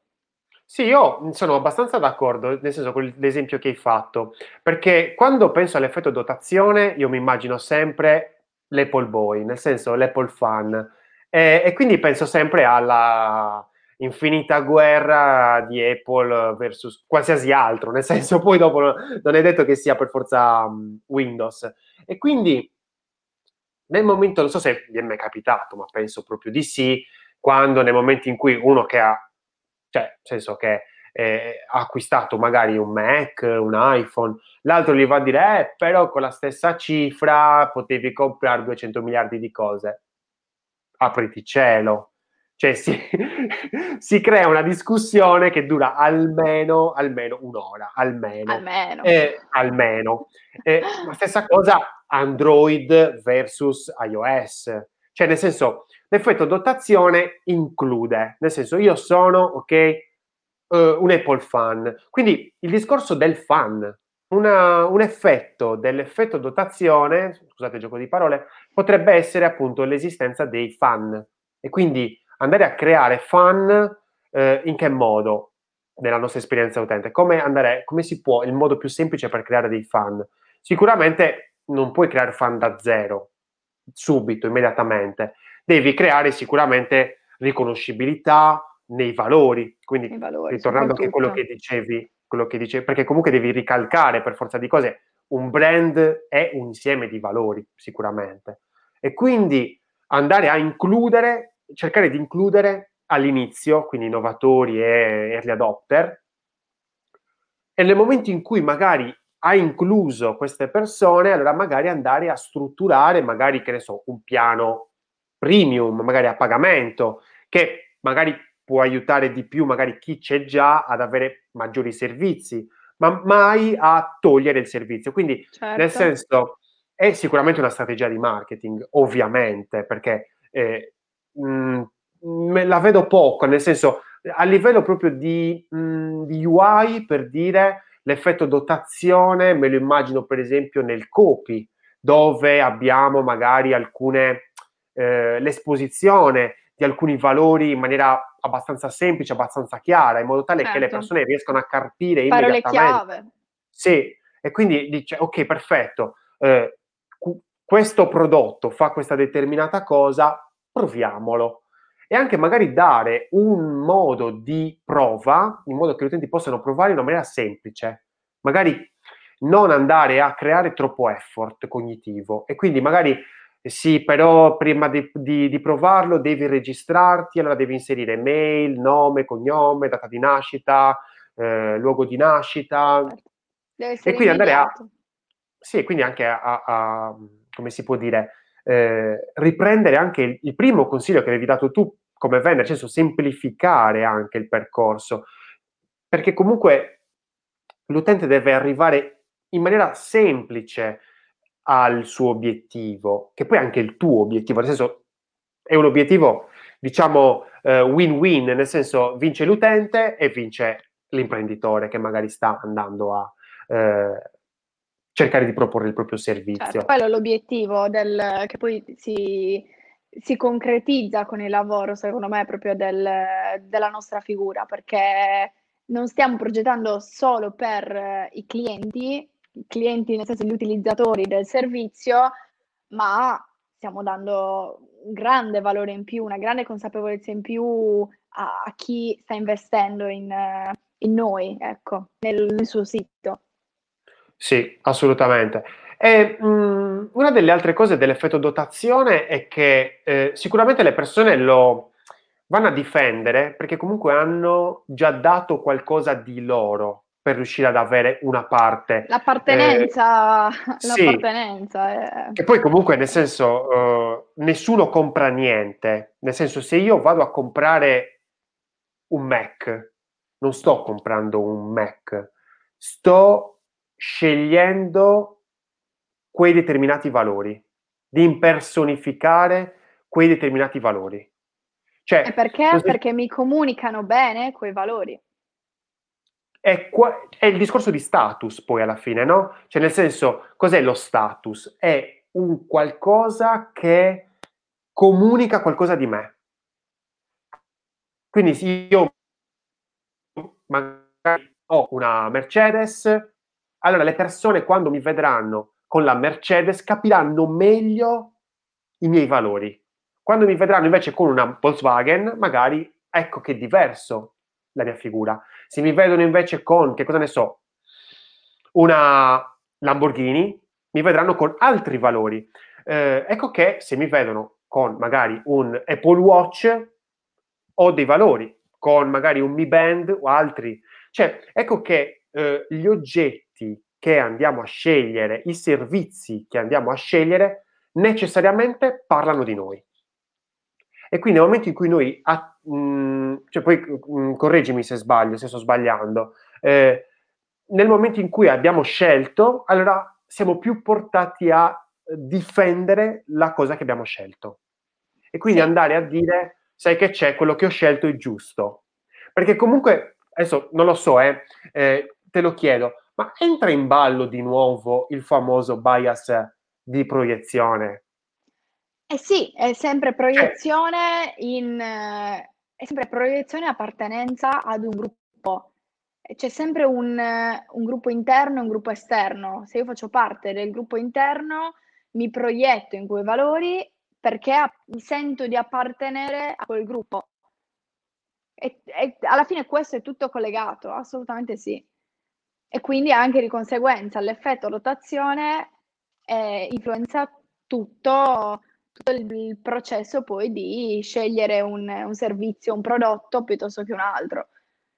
Sì, io sono abbastanza d'accordo, nel senso, con l'esempio che hai fatto, perché quando penso all'effetto dotazione io mi immagino sempre l'Apple Boy, nel senso l'Apple fan. E, e quindi penso sempre alla infinita guerra di Apple versus qualsiasi altro, nel senso, poi dopo non è detto che sia per forza um, Windows. E quindi nel momento, non so se mi è capitato, ma penso proprio di sì, quando nel momento in cui uno che ha, cioè, nel senso che eh, ha acquistato magari un Mac, un iPhone, l'altro gli va a dire, eh, però con la stessa cifra potevi comprare duecento miliardi di cose. Apriti cielo, cioè si, si crea una discussione che dura almeno, almeno un'ora, almeno, almeno. Eh, almeno. Eh, la stessa cosa Android versus iOS, cioè, nel senso, l'effetto dotazione include, nel senso, io sono, ok, eh, un Apple fan, quindi il discorso del fan, Una, un effetto dell'effetto dotazione, scusate il gioco di parole, potrebbe essere appunto l'esistenza dei fan. E quindi andare a creare fan eh, in che modo? Nella nostra esperienza utente. Come, andare, come si può, il modo più semplice per creare dei fan? Sicuramente non puoi creare fan da zero, subito, immediatamente. Devi creare sicuramente riconoscibilità nei valori. Quindi, nei valori, ritornando anche a quello che dicevi, quello che dice, perché comunque devi ricalcare per forza di cose, un brand è un insieme di valori sicuramente, e quindi andare a includere, cercare di includere all'inizio, quindi innovatori e early adopter, e nel momento in cui magari hai incluso queste persone, allora magari andare a strutturare, magari, che ne so, un piano premium, magari a pagamento, che magari può aiutare di più magari chi c'è già ad avere maggiori servizi, ma mai a togliere il servizio. Quindi, certo, nel senso, è sicuramente una strategia di marketing, ovviamente, perché eh, mh, me la vedo poco, nel senso, a livello proprio di, mh, di U I, per dire, l'effetto dotazione me lo immagino per esempio nel copy, dove abbiamo magari alcune eh, l'esposizione di alcuni valori in maniera abbastanza semplice, abbastanza chiara, in modo tale certo. che le persone riescano a carpire Parole immediatamente. Parole chiave. Sì, e quindi dice, ok, perfetto, eh, questo prodotto fa questa determinata cosa, proviamolo. E anche magari dare un modo di prova, in modo che gli utenti possano provare in una maniera semplice. Magari non andare a creare troppo effort cognitivo. E quindi magari, sì, però prima di, di, di provarlo devi registrarti, allora devi inserire mail, nome, cognome, data di nascita, eh, luogo di nascita. Deve essere e quindi immediato. andare a... Sì, quindi anche a... a, a come si può dire... Eh, riprendere anche il, il primo consiglio che avevi dato tu come vendere, nel senso semplificare anche il percorso, perché comunque l'utente deve arrivare in maniera semplice al suo obiettivo, che poi è anche il tuo obiettivo, nel senso è un obiettivo diciamo eh, win-win, nel senso vince l'utente e vince l'imprenditore che magari sta andando a eh, cercare di proporre il proprio servizio. Certo, quello è l'obiettivo del, che poi si, si concretizza con il lavoro, secondo me, proprio del, della nostra figura, perché non stiamo progettando solo per i clienti, i clienti nel senso gli utilizzatori del servizio, ma stiamo dando un grande valore in più, una grande consapevolezza in più a, a chi sta investendo in, in noi, ecco, nel, nel suo sito. Sì, assolutamente. E, mh, una delle altre cose dell'effetto dotazione è che eh, sicuramente le persone lo vanno a difendere perché comunque hanno già dato qualcosa di loro per riuscire ad avere una parte. L'appartenenza. Eh, l'appartenenza sì. eh. Che poi comunque nel senso eh, nessuno compra niente. Nel senso se io vado a comprare un Mac, non sto comprando un Mac, sto scegliendo quei determinati valori, di impersonificare quei determinati valori. Cioè, e perché? Così, perché mi comunicano bene quei valori. È, qua, è il discorso di status poi alla fine, no? Cioè nel senso, cos'è lo status? È un qualcosa che comunica qualcosa di me. Quindi io magari ho una Mercedes. Allora, le persone quando mi vedranno con la Mercedes capiranno meglio i miei valori. Quando mi vedranno invece con una Volkswagen, magari ecco che è diverso la mia figura. Se mi vedono invece con, che cosa ne so, una Lamborghini, mi vedranno con altri valori. Eh, ecco che se mi vedono con magari un Apple Watch ho dei valori, con magari un Mi Band o altri. Cioè, ecco che eh, gli oggetti che andiamo a scegliere, i servizi che andiamo a scegliere, necessariamente parlano di noi. E quindi nel momento in cui noi, a, mh, cioè poi mh, correggimi se sbaglio, se sto sbagliando, eh, nel momento in cui abbiamo scelto, allora siamo più portati a difendere la cosa che abbiamo scelto. E quindi sì. andare a dire, sai che c'è, quello che ho scelto è giusto. Perché comunque, adesso non lo so, eh, eh, te lo chiedo, ma entra in ballo di nuovo il famoso bias di proiezione? Eh sì, è sempre proiezione in è sempre proiezione e appartenenza ad un gruppo. C'è sempre un, un gruppo interno e un gruppo esterno. Se io faccio parte del gruppo interno, mi proietto in quei valori perché mi sento di appartenere a quel gruppo. E, e alla fine questo è tutto collegato, assolutamente sì. E quindi anche di conseguenza l'effetto rotazione eh, influenza tutto, tutto il processo poi di scegliere un, un servizio, un prodotto piuttosto che un altro.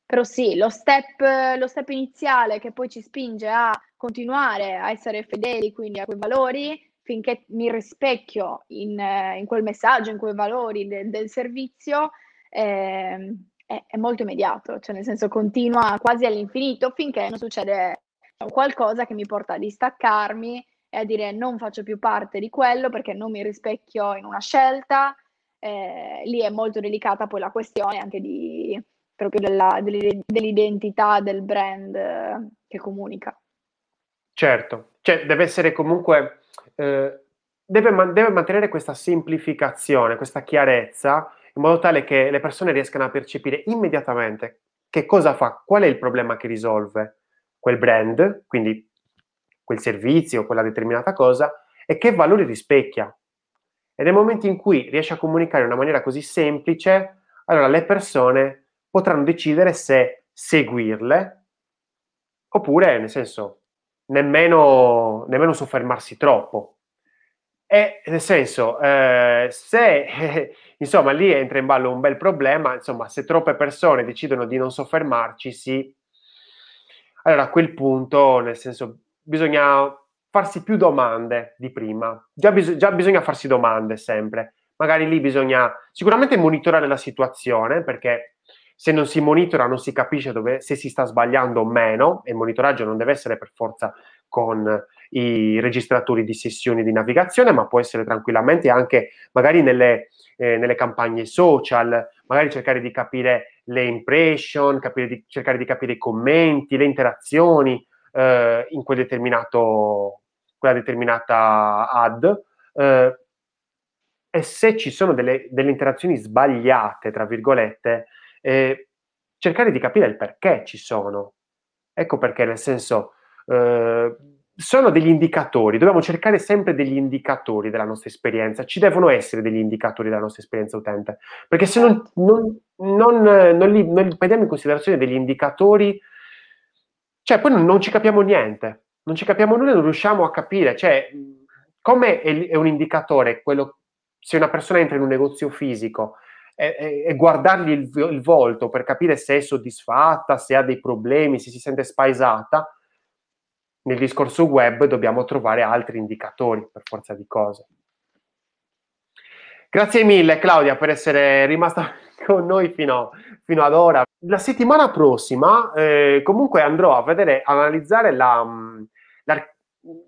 Però sì, lo step, lo step iniziale che poi ci spinge a continuare a essere fedeli quindi a quei valori finché mi rispecchio in, in quel messaggio, in quei valori de, del servizio, eh, è molto immediato, cioè nel senso continua quasi all'infinito finché non succede qualcosa che mi porta a distaccarmi e a dire non faccio più parte di quello perché non mi rispecchio in una scelta. Eh, lì è molto delicata poi la questione anche di proprio della, dell'identità del brand che comunica. Certo, cioè deve essere comunque eh, deve, man- deve mantenere questa semplificazione, questa chiarezza, in modo tale che le persone riescano a percepire immediatamente che cosa fa, qual è il problema che risolve quel brand, quindi quel servizio, quella determinata cosa, e che valore rispecchia. E nel momento in cui riesce a comunicare in una maniera così semplice, allora le persone potranno decidere se seguirle oppure, nel senso, nemmeno, nemmeno soffermarsi troppo. E nel senso, eh, se eh, insomma lì entra in ballo un bel problema, insomma, se troppe persone decidono di non soffermarci, sì, allora a quel punto, nel senso, bisogna farsi più domande di prima. Già, bis- già bisogna farsi domande sempre. Magari lì bisogna sicuramente monitorare la situazione, perché se non si monitora non si capisce dove, se si sta sbagliando o meno, e il monitoraggio non deve essere per forza con i registratori di sessioni di navigazione, ma può essere tranquillamente anche magari nelle, eh, nelle campagne social, magari cercare di capire le impression, capire di, cercare di capire i commenti, le interazioni eh, in quel determinato... quella determinata ad, eh, e se ci sono delle, delle interazioni sbagliate, tra virgolette, eh, cercare di capire il perché ci sono. Ecco perché, nel senso, eh, sono degli indicatori, dobbiamo cercare sempre degli indicatori della nostra esperienza, ci devono essere degli indicatori della nostra esperienza utente, perché se non, non, non, non, li, non li prendiamo in considerazione degli indicatori, cioè poi non, non ci capiamo niente. Non ci capiamo nulla, non riusciamo a capire, cioè, come è un indicatore quello, se una persona entra in un negozio fisico e, e guardargli il, il volto per capire se è soddisfatta, se ha dei problemi, se si sente spaesata, nel discorso web dobbiamo trovare altri indicatori per forza di cose. Grazie mille Claudia per essere rimasta con noi fino, fino ad ora. La settimana prossima eh, comunque andrò a vedere, a analizzare la, la,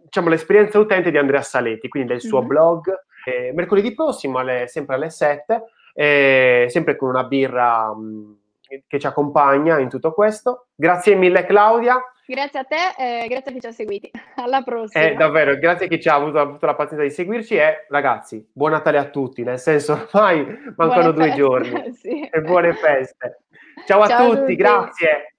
diciamo, l'esperienza utente di Andrea Saletti, quindi del suo mm-hmm. blog. Eh, mercoledì prossimo, alle, sempre alle sette, eh, sempre con una birra mh, che ci accompagna in tutto questo. Grazie mille Claudia. Grazie a te, eh, grazie a chi ci ha seguiti. Alla prossima. Eh, davvero, grazie a chi ci ha avuto, ha avuto la pazienza di seguirci e ragazzi, buon Natale a tutti, nel senso ormai mancano buone due feste. giorni sì. E buone feste. Ciao, Ciao a tutti, a tutti. Grazie.